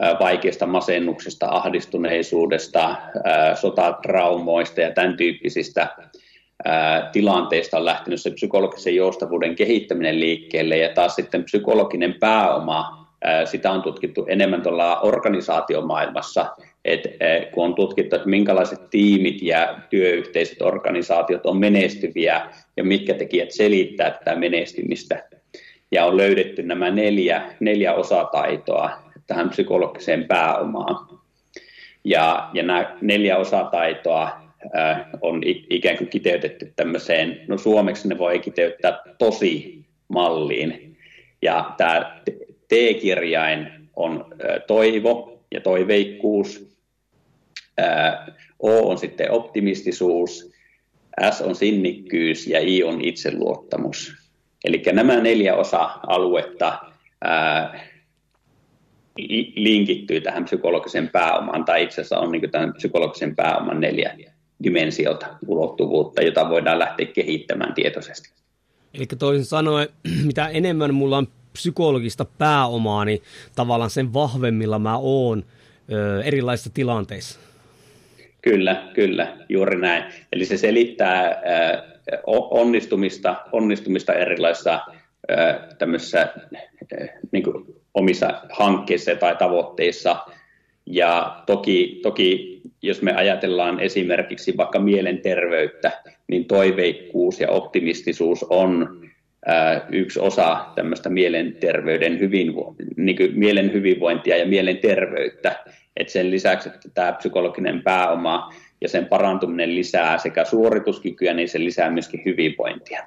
äh, vaikeasta masennuksesta, ahdistuneisuudesta, äh, sotatraumoista ja tämän tyyppisistä äh, tilanteista on lähtenyt se psykologisen joustavuuden kehittäminen liikkeelle. Ja taas sitten psykologinen pääoma, äh, sitä on tutkittu enemmän tuolla organisaatiomaailmassa. Et, kun on tutkittu, että minkälaiset tiimit ja työyhteisöt, organisaatiot on menestyviä ja mitkä tekijät selittää tätä menestymistä. Ja on löydetty nämä neljä, neljä osataitoa tähän psykologiseen pääomaan. Ja, ja nämä neljä osataitoa äh, on ikään kuin kiteytetty tämmöiseen, no suomeksi ne voi kiteyttää tosi-malliin. Ja tämä T-kirjain on äh, toivo. Ja toiveikkuus, O on sitten optimistisuus, S on sinnikkyys ja I on itseluottamus. Eli nämä neljä osa-aluetta linkittyy tähän psykologisen pääomaan, tai itse asiassa on niin tämän psykologisen pääoman neljä dimensiota, ulottuvuutta, jota voidaan lähteä kehittämään tietoisesti. Eli toisin sanoen, mitä enemmän mulla on psykologista pääomaa, niin tavallaan sen vahvemmilla mä oon ö, erilaisissa tilanteissa. Kyllä, kyllä, juuri näin. Eli se selittää ö, onnistumista, onnistumista erilaisissa ö, tämmöisissä ö, niin kuin omissa hankkeissa tai tavoitteissa. Ja toki, toki, jos me ajatellaan esimerkiksi vaikka mielenterveyttä, niin toiveikkuus ja optimistisuus on yksi osa tämmöistä mielenterveyden hyvinvo- niin kuin mielen hyvinvointia ja mielenterveyttä. Et sen lisäksi, että tämä psykologinen pääoma ja sen parantuminen lisää sekä suorituskykyä, niin se lisää myöskin hyvinvointia.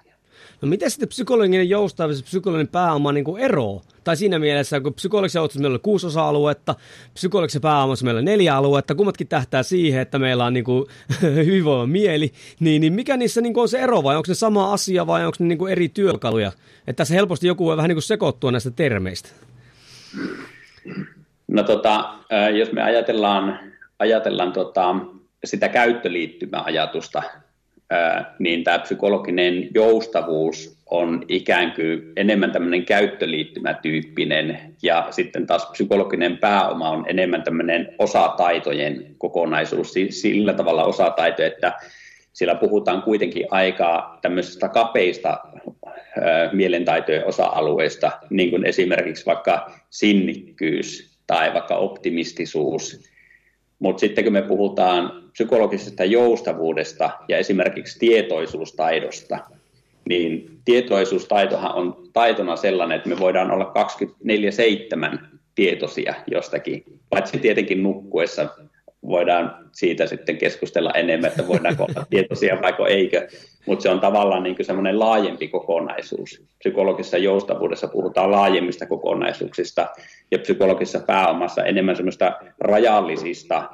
No miten sitten psykologinen joustavuus ja psykologinen pääoma niin kuin eroaa? Tai siinä mielessä, kun psykologisen joustavuus meillä on kuusi osa-aluetta, psykologisen pääomassa meillä on neljä aluetta, kummatkin tähtää siihen, että meillä on niin kuin hyvinvoiva mieli, niin, niin mikä niissä niin kuin on se ero, vai onko ne sama asia, vai onko ne niin kuin eri työkaluja? Että tässä helposti joku voi vähän niin kuin sekoittua näistä termeistä. No tota, jos me ajatellaan, ajatellaan tota, sitä käyttöliittymäajatusta, niin tämä psykologinen joustavuus on ikään kuin enemmän tämmöinen käyttöliittymätyyppinen, ja sitten taas psykologinen pääoma on enemmän tämmöinen osataitojen kokonaisuus, sillä tavalla osataito, että siellä puhutaan kuitenkin aika tämmöisistä kapeista mielentaitojen osa-alueista, niin kuin esimerkiksi vaikka sinnikkyys tai vaikka optimistisuus. Mutta sitten kun me puhutaan psykologisesta joustavuudesta ja esimerkiksi tietoisuustaidosta, niin tietoisuustaitohan on taitona sellainen, että me voidaan olla kaksikymmentäneljä seitsemän tietoisia jostakin. Paitsi tietenkin nukkuessa voidaan siitä sitten keskustella enemmän, että voidaanko olla tietoisia vaiko eikö. Mutta se on tavallaan niin semmoinen laajempi kokonaisuus. Psykologisessa joustavuudessa puhutaan laajemmista kokonaisuuksista ja psykologisessa pääomassa enemmän semmoista rajallisista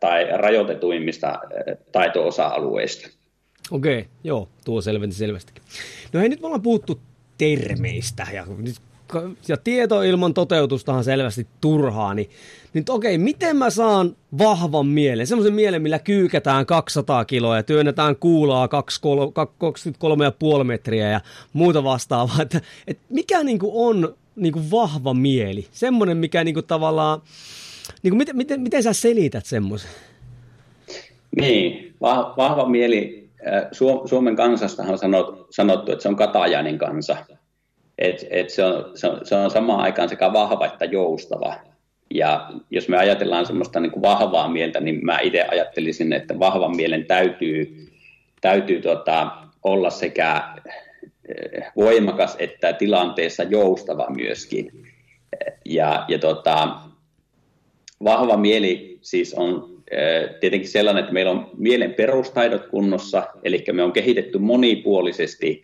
tai rajoitetuimmista taito-osa-alueista. Okei, joo, tuo selventi selvästikin. No hei, nyt me ollaan puhuttu termeistä, ja, ja tieto ilman toteutustahan selvästi turhaa, niin nyt okei, miten mä saan vahvan mielen, semmoisen mielen, millä kyykätään kaksisataa kiloa ja työnnetään kuulaa kaksikymmentäkolme pilkku viisi metriä ja muuta vastaavaa, että et mikä niinku on niinku vahva mieli, semmoinen mikä niinku tavallaan, niin kuin miten, miten, miten sä selität semmoisen? Niin, va, vahva mieli. Suomen kansastahan on sanottu, sanottu, että se on katajainen kansa. Et, et se, on, se, on, se on samaan aikaan sekä vahva että joustava. Ja jos me ajatellaan semmoista niin kuin vahvaa mieltä, niin mä itse ajattelisin, että vahvan mielen täytyy, täytyy tota, olla sekä voimakas että tilanteessa joustava myöskin. Ja, ja tota... Vahva mieli siis on tietenkin sellainen, että meillä on mielen perustaidot kunnossa, eli me on kehitetty monipuolisesti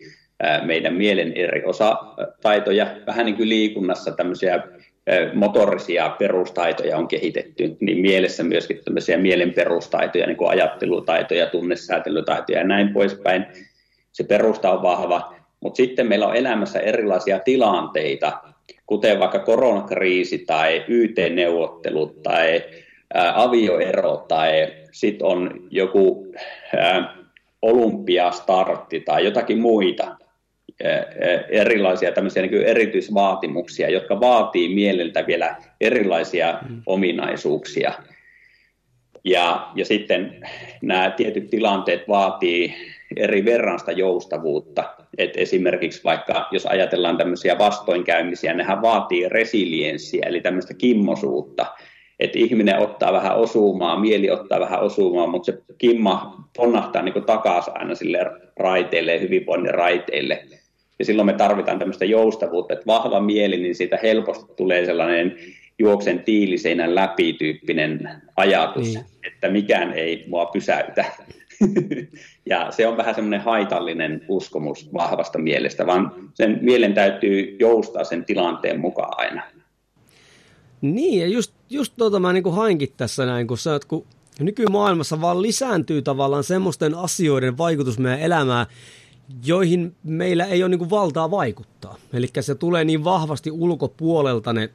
meidän mielen eri osataitoja, vähän niin kuin liikunnassa tämmöisiä motorisia perustaitoja on kehitetty, niin mielessä myöskin tämmöisiä mielen perustaitoja, niin kuin ajattelutaitoja, tunnesäätelytaitoja ja näin poispäin. Se perusta on vahva, mutta sitten meillä on elämässä erilaisia tilanteita, kuten vaikka koronakriisi tai Y T-neuvottelut tai avioero tai sitten on joku olympiastartti tai jotakin muita erilaisia tämmöisiä niin kuin erityisvaatimuksia, jotka vaatii mieleltä vielä erilaisia mm. ominaisuuksia. Ja, ja sitten nämä tietyt tilanteet vaatii eri verran sitä joustavuutta. Et esimerkiksi vaikka, jos ajatellaan tämmöisiä vastoinkäymisiä, nehän vaatii resilienssiä, eli tämmöistä kimmosuutta. Että ihminen ottaa vähän osumaa, mieli ottaa vähän osumaa, mutta se kimma ponnahtaa niin kuin takaisin aina sille raiteille, hyvinvoinnin raiteille. Ja silloin me tarvitaan tämmöistä joustavuutta, että vahva mieli, niin siitä helposti tulee sellainen juoksen tiiliseinän läpi -tyyppinen ajatus, mm. että mikään ei mua pysäytä. Ja se on vähän semmoinen haitallinen uskomus vahvasta mielestä, vaan sen mielen täytyy joustaa sen tilanteen mukaan aina. Niin, ja just, just tuota mä niin kuin hainkin tässä näin, kun sä, että kun nykymaailmassa vaan lisääntyy tavallaan semmoisten asioiden vaikutus meidän elämään, joihin meillä ei ole niin kuin valtaa vaikuttaa. Eli se tulee niin vahvasti ulkopuolelta ne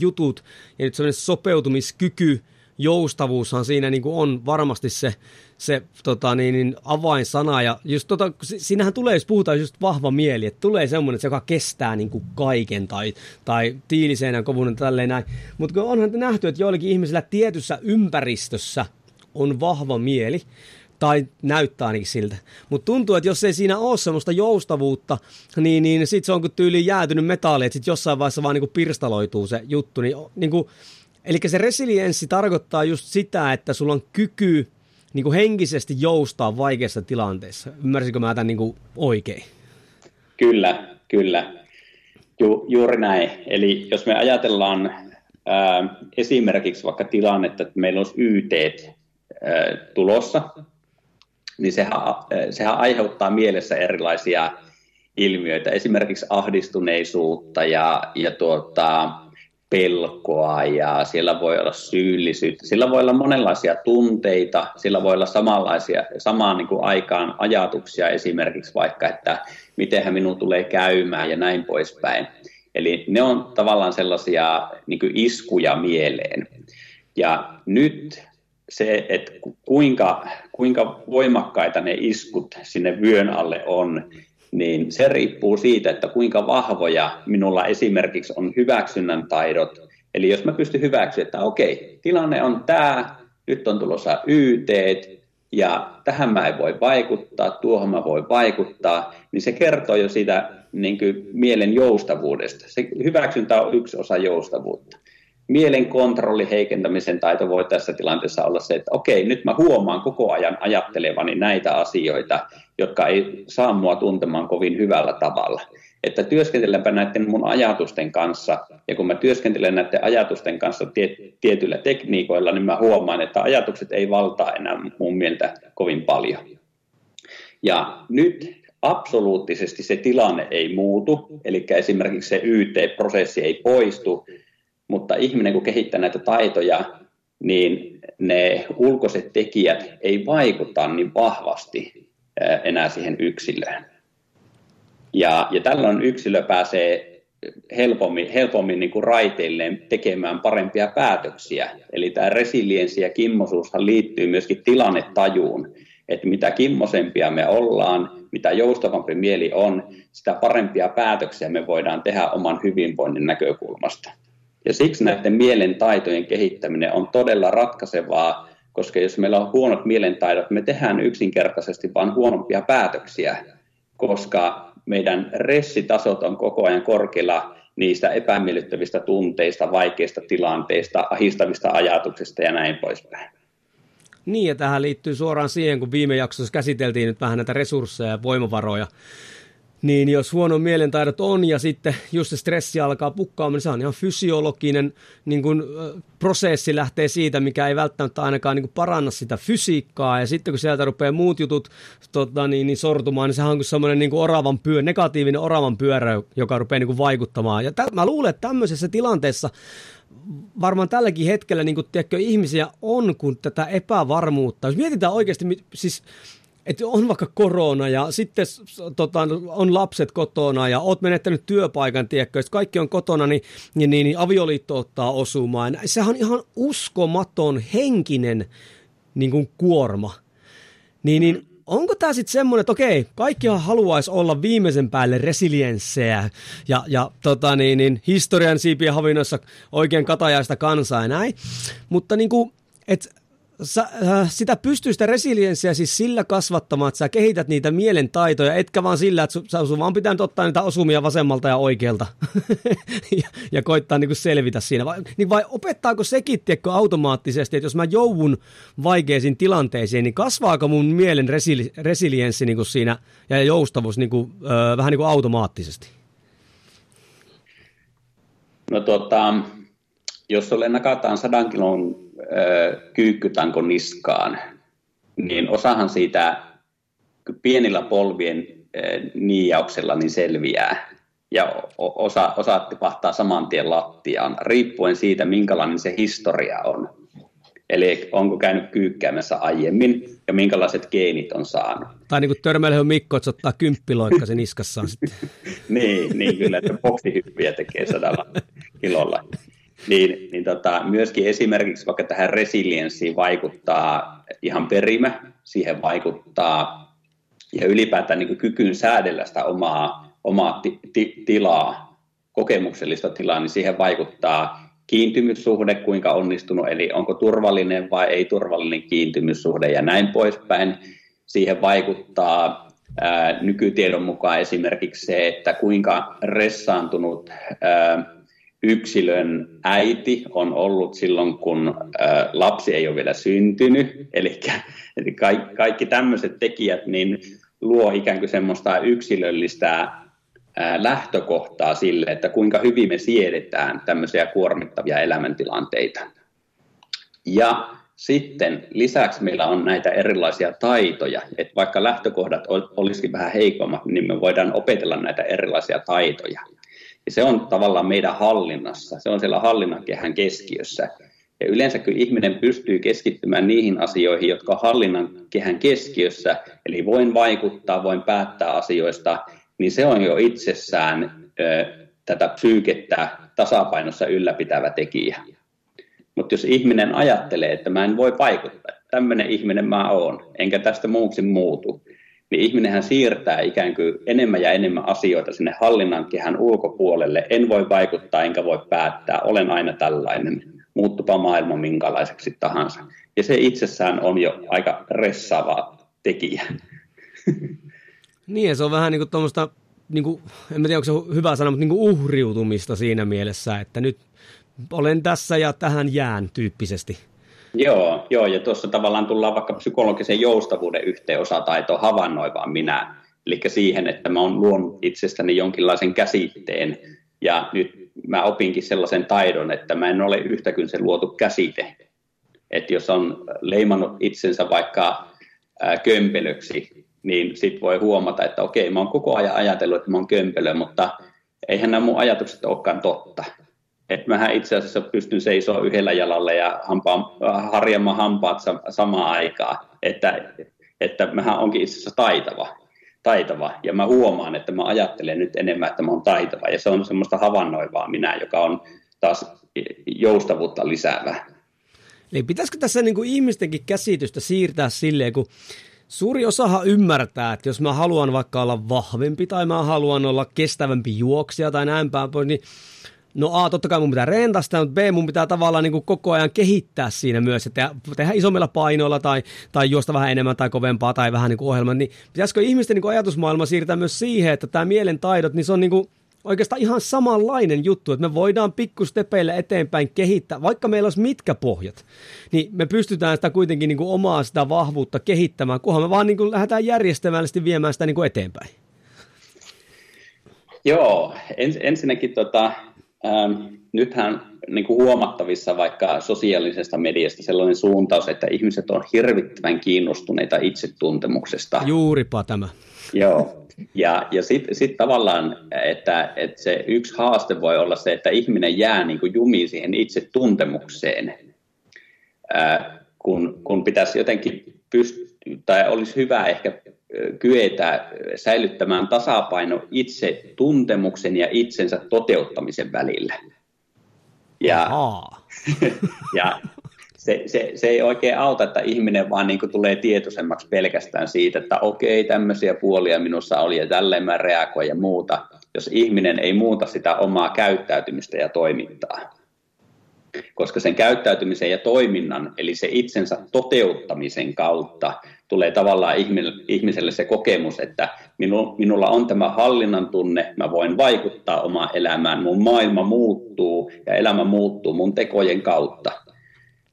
jutut, ja nyt semmoinen sopeutumiskyky, joustavuushan siinä niin kuin on varmasti se, se tota niin, niin avainsana. Ja just tota, siinähän tulee, jos puhutaan just vahva mieli, että tulee semmoinen, joka kestää niin kuin kaiken tai, tai tiiliseinän kovunen tälleen näin. Mutta onhan te nähty, että joillekin ihmisillä tietyssä ympäristössä on vahva mieli, tai näyttää ainakin siltä. Mutta tuntuu, että jos ei siinä ole semmoista joustavuutta, niin, niin sitten se on kuin tyyliin jäätynyt metalli, että sitten jossain vaiheessa vaan niin kuin pirstaloituu se juttu. Niin, niin kuin, eli se resilienssi tarkoittaa just sitä, että sulla on kyky niin kuin henkisesti joustaa vaikeissa tilanteissa. Ymmärsinkö mä tämän niin kuin oikein? Kyllä, kyllä. Ju, juuri näin. Eli jos me ajatellaan ää, esimerkiksi vaikka tilannetta, että meillä olisi Y T:t ää, tulossa, niin sehän, sehän aiheuttaa mielessä erilaisia ilmiöitä, esimerkiksi ahdistuneisuutta ja, ja tuota, pelkoa, ja siellä voi olla syyllisyyttä, sillä voi olla monenlaisia tunteita, sillä voi olla samanlaisia, samaan niin kuin aikaan ajatuksia esimerkiksi vaikka, että mitenhän minun tulee käymään ja näin poispäin. Eli ne on tavallaan sellaisia niin kuin iskuja mieleen. Ja nyt se, että kuinka, kuinka voimakkaita ne iskut sinne vyön alle on, niin se riippuu siitä, että kuinka vahvoja minulla esimerkiksi on hyväksynnän taidot. Eli jos mä pystyn hyväksymään, että okei, tilanne on tämä, nyt on tulossa Y T:t, ja tähän mä en voi vaikuttaa, tuohon mä voi vaikuttaa, niin se kertoo jo siitä niin kuin mielen joustavuudesta. Se hyväksyntä on yksi osa joustavuutta. Mielen kontrolli, heikentämisen taito voi tässä tilanteessa olla se, että okei, nyt mä huomaan koko ajan ajattelevani näitä asioita, jotka ei saa mua tuntemaan kovin hyvällä tavalla. Että työskentelenpä näiden mun ajatusten kanssa, ja kun mä työskentelen näiden ajatusten kanssa tiet- tietyillä tekniikoilla, niin mä huomaan, että ajatukset ei valtaa enää mun mieltä kovin paljon. Ja nyt absoluuttisesti se tilanne ei muutu, eli esimerkiksi se Y T-prosessi ei poistu, mutta ihminen, kun kehittää näitä taitoja, niin ne ulkoiset tekijät ei vaikuta niin vahvasti enää siihen yksilöön. Ja, ja tällöin yksilö pääsee helpommin, helpommin niin kuin raiteilleen tekemään parempia päätöksiä. Eli tämä resilienssi ja kimmosuushan liittyy myöskin tilannetajuun. Että mitä kimmosempia me ollaan, mitä joustavampi mieli on, sitä parempia päätöksiä me voidaan tehdä oman hyvinvoinnin näkökulmasta. Ja siksi näiden mielen taitojen kehittäminen on todella ratkaisevaa, koska jos meillä on huonot mielentaidot, me tehdään yksinkertaisesti vain huonompia päätöksiä, koska meidän stressitasot on koko ajan korkealla niistä epämiellyttävistä tunteista, vaikeista tilanteista, ahistavista ajatuksista ja näin poispäin. Niin, ja tähän liittyy suoraan siihen, kun viime jaksossa käsiteltiin nyt vähän näitä resursseja ja voimavaroja. niin jos huono mielentaidot on ja sitten just se stressi alkaa pukkaamaan, niin se on ihan fysiologinen niin kun, prosessi lähtee siitä, mikä ei välttämättä ainakaan niin kun paranna sitä fysiikkaa. Ja sitten kun sieltä rupeaa muut jutut tota, niin, niin sortumaan, niin sehän on semmoinen niin oravan pyö, negatiivinen oravan pyörä, joka rupeaa niin kun vaikuttamaan. Ja täl, mä luulen, että tämmöisessä tilanteessa varmaan tälläkin hetkellä niin kun, tiedätkö, ihmisiä on, kun tätä epävarmuutta, jos mietitään oikeasti, siis että on vaikka korona ja sitten tota, on lapset kotona ja oot menettänyt työpaikan, tiedätkö, jos kaikki on kotona, niin, niin, niin, niin avioliitto ottaa osumaan. Sehän on ihan uskomaton henkinen niin kuin kuorma. Niin, niin, onko tämä sitten semmoinen, että okei, kaikkihan haluaisi olla viimeisen päälle resilienssejä ja, ja tota, niin, niin, historian siipien havinoissa oikein katajaista kansaa ja näin, mutta niin kuin, että Sä, sitä pystyy sitä resilienssiä siis sillä kasvattamaan, että sä kehität niitä mielentaitoja, etkä vaan sillä, että sä sun vaan pitää nyt ottaa niitä osumia vasemmalta ja oikealta ja, ja koittaa niinku selvitä siinä. Vai, niin vai opettaako sekin tiedätkö, automaattisesti, että jos mä joudun vaikeisiin tilanteisiin, niin kasvaako mun mielen resili, resilienssi niinku siinä ja joustavuus niinku, ö, vähän niinku automaattisesti? No tota, jos sulle nakataan sadan kilon kyykkytanko niskaan, niin osahan siitä pienillä polvien niijauksella niin selviää ja osa, osa tipahtaa saman tien lattiaan, riippuen siitä, minkälainen se historia on. Eli onko käynyt kyykkäämässä aiemmin ja minkälaiset geenit on saanut. Tai niin kuin Törmäilehön Mikko, että se ottaa kymppiloikka sen niskassaan sitten. niin, niin, kyllä, että boksihyppiä tekee sadalla kilolla. Niin, niin tota, myöskin esimerkiksi vaikka tähän resilienssiin vaikuttaa ihan perimä, siihen vaikuttaa ja ylipäätään niin kuin kykyyn säädellä sitä omaa, omaa ti, ti, tilaa, kokemuksellista tilaa, niin siihen vaikuttaa kiintymyssuhde, kuinka onnistunut, eli onko turvallinen vai ei turvallinen kiintymyssuhde ja näin poispäin. Siihen vaikuttaa ää, nykytiedon mukaan esimerkiksi se, että kuinka ressaantunut ää, yksilön äiti on ollut silloin, kun lapsi ei ole vielä syntynyt. Eli kaikki tämmöiset tekijät niin luo ikään kuin semmoista yksilöllistä lähtökohtaa sille, että kuinka hyvin me siedetään tämmöisiä kuormittavia elämäntilanteita. Ja sitten lisäksi meillä on näitä erilaisia taitoja, että vaikka lähtökohdat olisikin vähän heikommat, niin me voidaan opetella näitä erilaisia taitoja. Ja se on tavallaan meidän hallinnassa, se on siellä hallinnan kehän keskiössä. Ja yleensä kun ihminen pystyy keskittymään niihin asioihin, jotka on hallinnan kehän keskiössä, eli voin vaikuttaa, voin päättää asioista, niin se on jo itsessään ö, tätä psyykettä tasapainossa ylläpitävä tekijä. Mutta jos ihminen ajattelee, että mä en voi vaikuttaa, tämmöinen ihminen mä oon, enkä tästä muuksi muutu, niin ihminenhän siirtää ikään kuin enemmän ja enemmän asioita sinne hallinnan kehän ulkopuolelle. En voi vaikuttaa, enkä voi päättää, olen aina tällainen, muuttupa maailma minkälaiseksi tahansa. Ja se itsessään on jo aika ressaava tekijä. Niin, se on vähän niin kuin tuommoista, niin kuin, en tiedä onko se hyvä sana, mutta niin kuin uhriutumista siinä mielessä, että nyt olen tässä ja tähän jään tyyppisesti. Joo, joo, ja tuossa tavallaan tullaan vaikka psykologisen joustavuuden yhteen osataitoon havainnoivaan minä, eli siihen, että mä oon luonut itsestäni jonkinlaisen käsitteen, ja nyt mä opinkin sellaisen taidon, että mä en ole yhtä kuin se luotu käsite. Että jos on leimannut itsensä vaikka ää, kömpelöksi, niin sit voi huomata, että okei, mä oon koko ajan ajatellut, että mä oon kömpelö, mutta eihän nämä mun ajatukset olekaan totta. Että mähän itse asiassa pystyn seisomaan yhdellä jalalla ja harjaamaan hampaat samaan aikaan. Että, että mähän onkin itse asiassa taitava, taitava. Ja mä huomaan, että mä ajattelen nyt enemmän, että mä oon taitava. Ja se on semmoista havainnoivaa minä, joka on taas joustavuutta lisäävää. Eli pitäisikö tässä niin kuin ihmistenkin käsitystä siirtää silleen, kun suuri osahan ymmärtää, että jos mä haluan vaikka olla vahvempi tai mä haluan olla kestävämpi juoksija tai näin päin pois, niin no A, totta kai mun pitää rentaa sitä, mutta B, mun pitää tavallaan niin kuin koko ajan kehittää siinä myös, että tehdä isommilla painoilla tai, tai juosta vähän enemmän tai kovempaa tai vähän niin kuin ohjelma, niin pitäisikö ihmisten niin kuin ajatusmaailma siirtää myös siihen, että tämä mielentaidot, niin se on niin kuin oikeastaan ihan samanlainen juttu, että me voidaan pikkustepeillä eteenpäin kehittää, vaikka meillä olisi mitkä pohjat, niin me pystytään sitä kuitenkin niin kuin omaa sitä vahvuutta kehittämään, kunhan me vaan niin kuin lähdetään järjestelmällisesti viemään sitä niin kuin eteenpäin. Joo, ens, ensinnäkin tota, ähm, nythän niin kuin huomattavissa vaikka sosiaalisesta mediasta sellainen suuntaus, että ihmiset on hirvittävän kiinnostuneita itsetuntemuksesta. Juuripa tämä. Joo, ja, ja sitten sit tavallaan, että, että se yksi haaste voi olla se, että ihminen jää niin kuin jumiin siihen itsetuntemukseen, äh, kun, kun pitäisi jotenkin pystyä, tai olisi hyvä ehkä kyetä säilyttämään tasapaino itse tuntemuksen ja itsensä toteuttamisen välillä. Ja, ja se, se, se ei oikein auta, että ihminen vaan niin kuin tulee tietoisemmaksi pelkästään siitä, että okei, tämmöisiä puolia minussa oli ja tälleen mä reagoin ja muuta, jos ihminen ei muuta sitä omaa käyttäytymistä ja toimintaa. Koska sen käyttäytymisen ja toiminnan, eli se itsensä toteuttamisen kautta tulee tavallaan ihmiselle se kokemus, että minulla on tämä hallinnan tunne, mä voin vaikuttaa omaan elämään, mun maailma muuttuu ja elämä muuttuu mun tekojen kautta.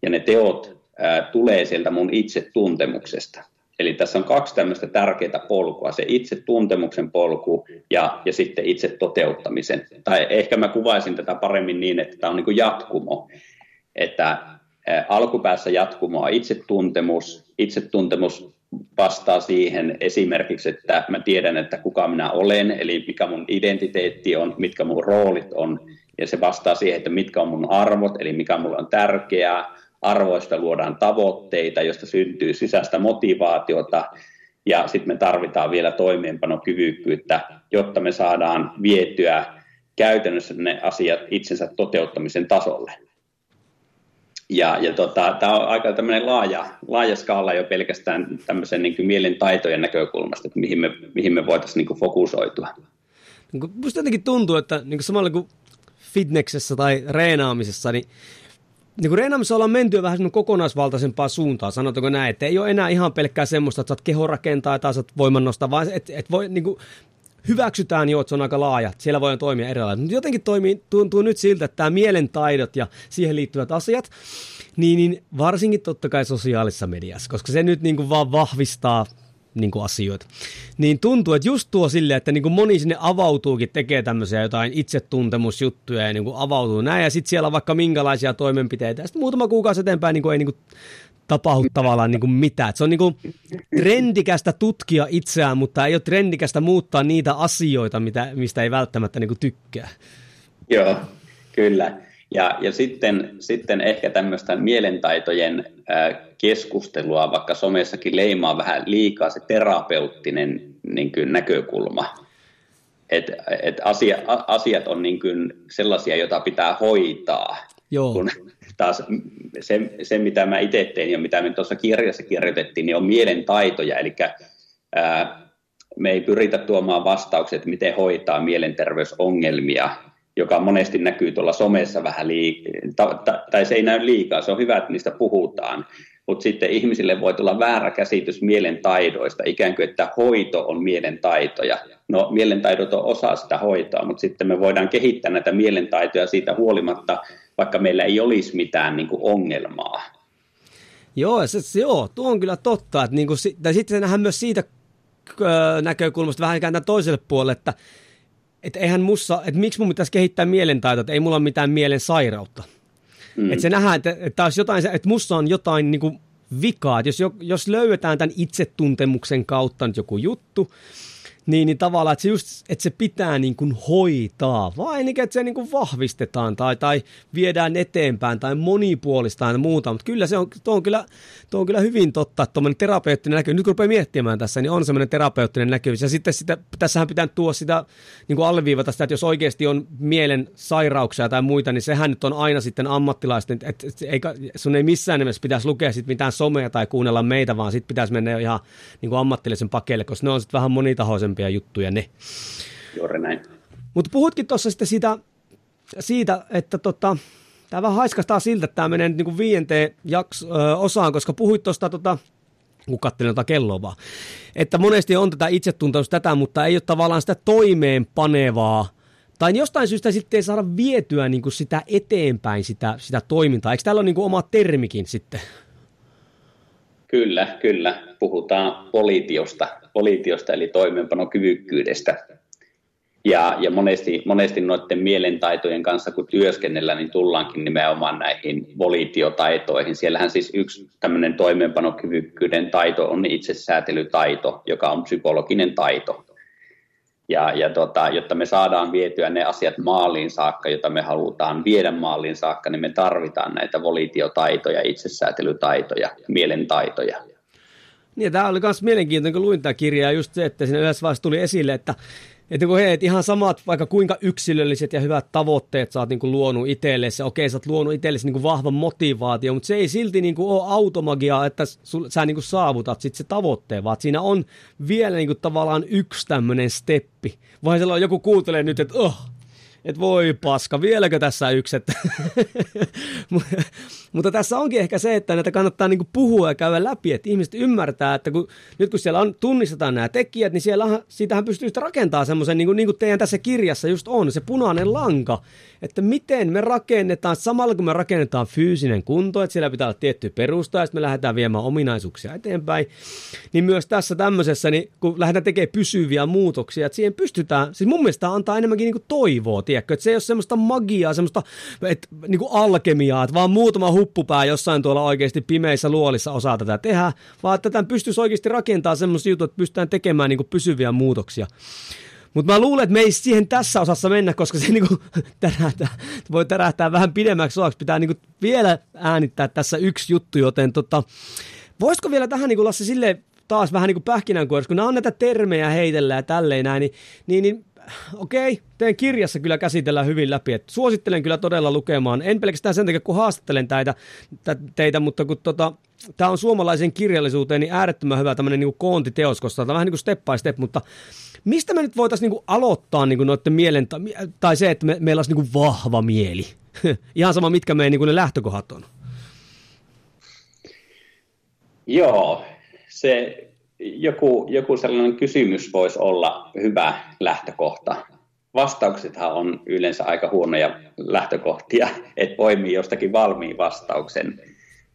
Ja ne teot ää, tulee sieltä mun itsetuntemuksesta. Eli tässä on kaksi tämmöistä tärkeää polkua, se itsetuntemuksen polku ja, ja sitten itse toteuttamisen. Tai ehkä mä kuvaisin tätä paremmin niin, että tämä on niin kuin jatkumo, että alkupäässä jatkumoa itsetuntemus. Itsetuntemus vastaa siihen esimerkiksi, että mä tiedän, että kuka minä olen, eli mikä mun identiteetti on, mitkä mun roolit on, ja se vastaa siihen, että mitkä on mun arvot, eli mikä mulla on tärkeää. Arvoista luodaan tavoitteita, joista syntyy sisäistä motivaatiota, ja sitten me tarvitaan vielä toimeenpanokyvykkyyttä, jotta me saadaan vietyä käytännössä ne asiat itsensä toteuttamisen tasolle. Ja, ja tota, tämä on aika tämmöinen laaja, laaja skaala jo pelkästään tämmöisen niin kuin mielentaitojen näkökulmasta, että mihin me, mihin me voitaisiin niin kuin fokusoitua. Minusta jotenkin tuntuu, että niin kuin samalla kuin fitneksessä tai reenaamisessa, niin niin kun reenaamissa ollaan mentyä vähän kokonaisvaltaisempaa suuntaan, sanotaanko näin, että ei ole enää ihan pelkkää semmoista, että saat keho rakentaa tai saat voiman nostaa, vaan että et niin hyväksytään jo, että se on aika laaja, siellä voidaan toimia erilaisesti. Mutta jotenkin toimii, tuntuu nyt siltä, että tämä mielentaidot ja siihen liittyvät asiat, niin, niin varsinkin totta kai sosiaalisessa mediassa, koska se nyt niin kuin vaan vahvistaa niin kuin asioita, niin tuntuu, että just tuo silleen, että niin kuin moni sinne avautuukin, tekee tämmöisiä jotain itsetuntemusjuttuja ja niin kuin avautuu näin, ja sitten siellä on vaikka minkälaisia toimenpiteitä, ja sitten muutama kuukausi eteenpäin niin kuin ei niin kuin tapahdu tavallaan niin kuin mitään. Et se on niin kuin trendikästä tutkia itseään, mutta ei ole trendikästä muuttaa niitä asioita, mitä, mistä ei välttämättä niin kuin tykkää. Joo, kyllä. Ja, ja sitten, sitten ehkä tämmöistä mielentaitojen keskustelua, vaikka somessakin leimaa vähän liikaa se terapeuttinen niin kuin näkökulma. Että et asia, asiat on niin kuin sellaisia, joita pitää hoitaa. Joo. Kun taas se, se, mitä mä itse tein ja mitä me tuossa kirjassa kirjoitettiin, niin on mielentaitoja. Eli me ei pyritä tuomaan vastaukset, että miten hoitaa mielenterveysongelmia, joka monesti näkyy tuolla somessa vähän liikaa, ta- ta- tai se ei näy liikaa, se on hyvä, että niistä puhutaan, mutta sitten ihmisille voi tulla väärä käsitys mielentaidoista, ikään kuin, että hoito on mielentaitoja. No, mielentaidot on osa sitä hoitoa, mutta sitten me voidaan kehittää näitä mielentaitoja siitä huolimatta, vaikka meillä ei olisi mitään niin kuin ongelmaa. Joo, se, joo, tuo on kyllä totta, että niin kuin, tai sitten se nähdään myös siitä öö, näkökulmasta vähän ikään toiselle puolelle, että Että eihän mussa, että miksi mun pitäisi kehittää mielentaitoa, että ei mulla ole mitään mielen sairautta. Mm. Että se nähdään, että, että, jotain, että mussa on jotain niin kuin vikaa. Että jos, jos löydetään tämän itsetuntemuksen kautta nyt joku juttu, niin, niin tavallaan, että se, just, että se pitää niin kuin hoitaa, vaan ainakin, että se niin kuin vahvistetaan tai, tai viedään eteenpäin tai monipuolistaan ja muuta. Mutta kyllä se on, tuo on, kyllä, tuo on kyllä hyvin totta, että tuommoinen terapeuttinen näkyvyys, nyt kun rupeaa miettimään tässä, niin on semmoinen terapeuttinen näkyvyys. Ja sitten sitä, tässähän pitää tuoda sitä, niin kuin alleviivata sitä, että jos oikeasti on mielen sairauksia tai muita, niin sehän nyt on aina sitten ammattilaisten, että sun ei missään nimessä pitäisi lukea sit mitään somea tai kuunnella meitä, vaan sitten pitäisi mennä jo ihan niin kuin ammattilaisen pakeille, koska ne on sitten vähän monitahoisen juttuja ne. Juuri näin. Mutta puhutkin tuossa sitten siitä, siitä että tota, tämä vähän haiskastaa siltä, että tämä menee nyt niinku viienteen jakso, ö, osaan, koska puhuit tuosta, tota, kun katselin tota kelloa vaan, että monesti on tätä itsetuntemusta tätä, mutta ei ole tavallaan sitä toimeenpanevaa, tai jostain syystä sitten ei saada vietyä niinku sitä eteenpäin, sitä, sitä toimintaa. Eikö täällä ole niinku oma termikin sitten? Kyllä, kyllä. Puhutaan poliitiosta, poliitiosta eli toimeenpanokyvykkyydestä. Ja, ja monesti, monesti noiden mielentaitojen kanssa, kun työskennellään, niin tullaankin nimenomaan näihin volitiotaitoihin. Siellähän siis yksi tämmöinen toimeenpanokyvykkyyden taito on itsesäätelytaito, joka on psykologinen taito. Ja, ja tota, jotta me saadaan vietyä ne asiat maaliin saakka, jota me halutaan viedä maaliin saakka, niin me tarvitaan näitä volitiotaitoja, itsesäätelytaitoja, mielentaitoja. Niin, tämä oli myös mielenkiintoinen, kun luin tämä kirjaa, just se, että siinä yhdessä vaiheessa tuli esille, että Että kun hei, et ihan samat, vaikka kuinka yksilölliset ja hyvät tavoitteet sä oot niinku luonut itsellesi, okei sä oot luonut itsellesi niinku vahvan motivaatio, mutta se ei silti niinku ole automagiaa, että sul, sä niinku saavutat sit se tavoitteen, vaan siinä on vielä niinku tavallaan yksi tämmöinen steppi. Vai siellä on joku kuuntelee nyt, että oh, et voi paska, vieläkö tässä yksi, että mutta tässä onkin ehkä se, että näitä kannattaa niinku puhua ja käydä läpi, että ihmiset ymmärtää, että kun, nyt kun siellä on, tunnistetaan nämä tekijät, niin siellä, siitähän pystyy sitä rakentamaan semmoisen, niin kuin, niin kuin teidän tässä kirjassa just on, se punainen lanka, että miten me rakennetaan, samalla kun me rakennetaan fyysinen kunto, että siellä pitää olla tietty perusta, ja sitten me lähdetään viemään ominaisuuksia eteenpäin, niin myös tässä tämmöisessä, niin kun lähdetään tekemään pysyviä muutoksia, että siihen pystytään, siis mun mielestä antaa enemmänkin niin kuin toivoa, tiedätkö, että se ei ole semmoista magiaa, semmoista että, niin kuin alkemiaa, että vaan muutama huppupää jossain tuolla oikeasti pimeissä luolissa osaa tätä tehdä, vaan että tämän pystyisi oikeasti rakentamaan semmoisia juttuja, että pystytään tekemään niin kuin pysyviä muutoksia. Mutta mä luulen, että me ei siihen tässä osassa mennä, koska se niin kuin tärähtää, voi tärähtää vähän pidemmäksi osaksi, pitää niin kuin vielä äänittää tässä yksi juttu, joten tota, voisiko vielä tähän niin kuin Lasse silleen taas vähän niin kuin pähkinänkuoressa, kun nämä on näitä termejä heitellään ja tälleen näin, niin, niin, niin okei, teidän kirjassa kyllä käsitellään hyvin läpi, että suosittelen kyllä todella lukemaan, en pelkästään sen takia, kun haastattelen teitä, teitä mutta kun tota, tämä on suomalaisen kirjallisuuteen niin äärettömän hyvä tämmöinen niin kuin koontiteos, koska tämä on vähän niin kuin step by step, mutta mistä me nyt voitaisiin niin kuin aloittaa niin kuin noiden mielen, tai se, että me, meillä olisi niin kuin vahva mieli, ihan sama mitkä meidän niin kuin ne lähtökohdat on. Joo, se... Joku, joku sellainen kysymys voisi olla hyvä lähtökohta. Vastauksethan on yleensä aika huonoja lähtökohtia, et poimi jostakin valmiin vastauksen,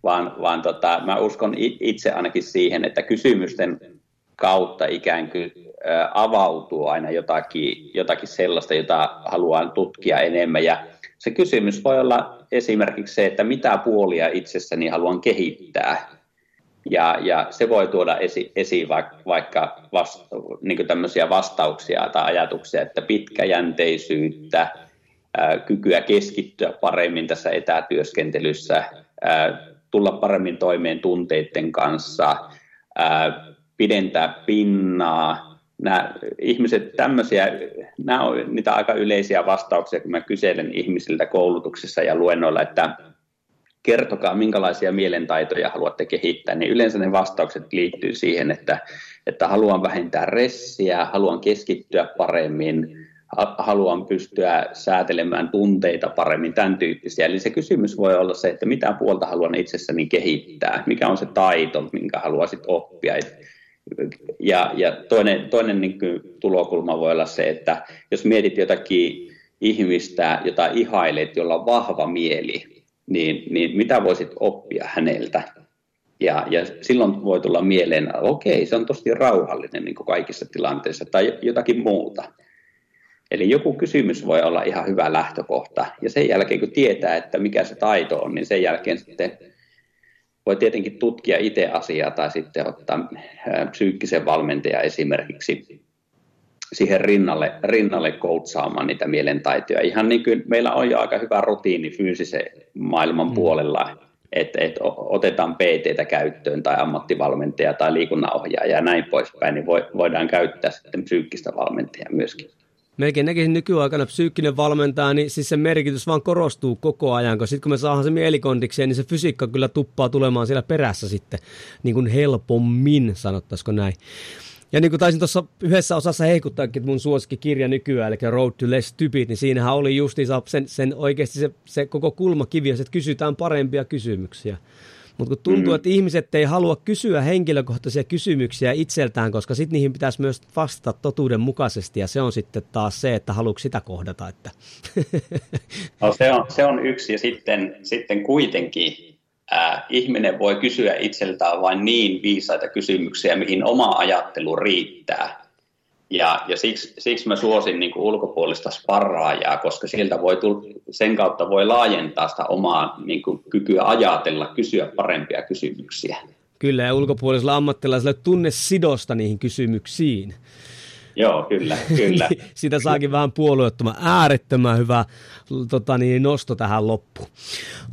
vaan, vaan tota, mä uskon itse ainakin siihen, että kysymysten kautta ikään kuin avautuu aina jotakin, jotakin sellaista, jota haluan tutkia enemmän. Ja se kysymys voi olla esimerkiksi se, että mitä puolia itsessäni haluan kehittää. Ja, ja se voi tuoda esi, esiin vaikka, vaikka vasta, niin tämmöisiä vastauksia tai ajatuksia, että pitkäjänteisyyttä, ää, kykyä keskittyä paremmin tässä etätyöskentelyssä, ää, tulla paremmin toimeen tunteiden kanssa, ää, pidentää pinnaa. Nämä ihmiset tämmöisiä, nämä on niitä aika yleisiä vastauksia, kun mä kyselen ihmisiltä koulutuksessa ja luennoilla, että kertokaa, minkälaisia mielentaitoja haluatte kehittää, niin yleensä ne vastaukset liittyy siihen, että, että haluan vähentää stressiä, haluan keskittyä paremmin, haluan pystyä säätelemään tunteita paremmin, tämän tyyppisiä. Eli se kysymys voi olla se, että mitä puolta haluan itsessäni kehittää, mikä on se taito, minkä haluaisit oppia. Ja, ja toinen, toinen niin kuin tulokulma voi olla se, että jos mietit jotakin ihmistä, jota ihailet, jolla on vahva mieli, Niin, niin mitä voisit oppia häneltä? Ja, ja silloin voi tulla mieleen, että okei, se on tosi rauhallinen niin kuin kaikissa tilanteissa tai jotakin muuta. Eli joku kysymys voi olla ihan hyvä lähtökohta. Ja sen jälkeen, kun tietää, että mikä se taito on, niin sen jälkeen sitten voi tietenkin tutkia itse asiaa tai sitten ottaa psyykkisen valmentajan esimerkiksi siihen rinnalle, rinnalle koutsaamaan niitä mielentaitoja. Ihan niin kuin meillä on jo aika hyvä rutiini fyysisen maailman puolella, että et otetaan P T:tä käyttöön tai ammattivalmentaja tai liikunnanohjaaja ja näin poispäin, niin voidaan käyttää sitten psyykkistä valmentajaa myöskin. Melkein näkisin nykyaikana psyykkinen valmentaja, niin siis se merkitys vaan korostuu koko ajan, koska sitten kun me saadaan se mielikondikseen, niin se fysiikka kyllä tuppaa tulemaan siellä perässä sitten niin kuin helpommin, sanottaisiko näin. Ja niin kuin taisin tuossa yhdessä osassa heikuttaakin, että mun suosikkikirja nykyään, eli Road to Less Typit, niin siinähän oli justiinsa sen, sen oikeasti se, se koko kulmakivi, että kysytään parempia kysymyksiä. Mutta kun tuntuu, mm. että ihmiset ei halua kysyä henkilökohtaisia kysymyksiä itseltään, koska sitten niihin pitäisi myös vastata totuudenmukaisesti, ja se on sitten taas se, että haluatko sitä kohdata. Että. No, se, on, se on yksi, ja sitten, sitten kuitenkin. Äh, ihminen voi kysyä itseltään vain niin viisaita kysymyksiä, mihin oma ajattelu riittää. Ja, ja siksi, siksi mä suosin niin kuin ulkopuolista sparraajaa, koska sieltä voi tulla, sen kautta voi laajentaa sitä omaa niin kuin kykyä ajatella, kysyä parempia kysymyksiä. Kyllä, ja ulkopuolisella ammattilaisella tunne sidosta niihin kysymyksiin. Joo, kyllä, kyllä. Sitä saakin vähän puolueettoman, äärettömän hyvä tota, niin, nosto tähän loppuun.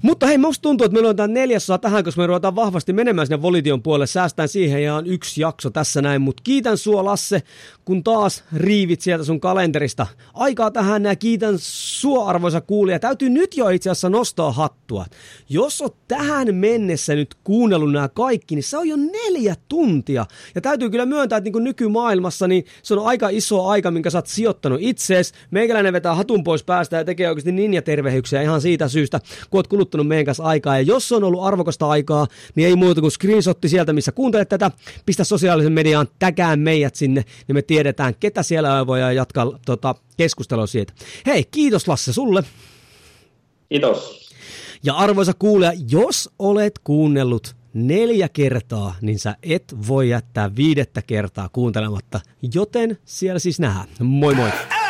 Mutta hei, musta tuntuu, että me luetaan neljäsosa tähän, koska me ruvetaan vahvasti menemään sinne volition puolelle. Säästään siihen ja on yksi jakso tässä näin. Mutta kiitän sua, Lasse, kun taas riivit sieltä sun kalenterista aikaa tähän. Ja kiitän sua, arvoisa kuulija. Täytyy nyt jo itse asiassa nostaa hattua. Jos oot tähän mennessä nyt kuunnellut nämä kaikki, niin se on jo neljä tuntia. Ja täytyy kyllä myöntää, että niin kuin nykymaailmassa, niin se on aika iso aika, minkä sä oot sijoittanut itseesi. Meikäläinen vetää hatun pois päästä ja tekee oikeasti ninjatervehyksiä ihan siitä syystä, kun oot kuluttanut meidän kanssa aikaa. Ja jos on ollut arvokasta aikaa, niin ei muuta kuin screenshotti sieltä, missä kuuntelet tätä. Pistä sosiaalisen mediaan, tägää meidät sinne, niin me tiedetään, ketä siellä on, voidaan jatkaa tota, keskustelua siitä. Hei, kiitos Lasse sulle. Kiitos. Ja arvoisa kuulija, jos olet kuunnellut neljä kertaa, niin sä et voi jättää viidettä kertaa kuuntelematta, joten siellä siis nähdään. Moi moi!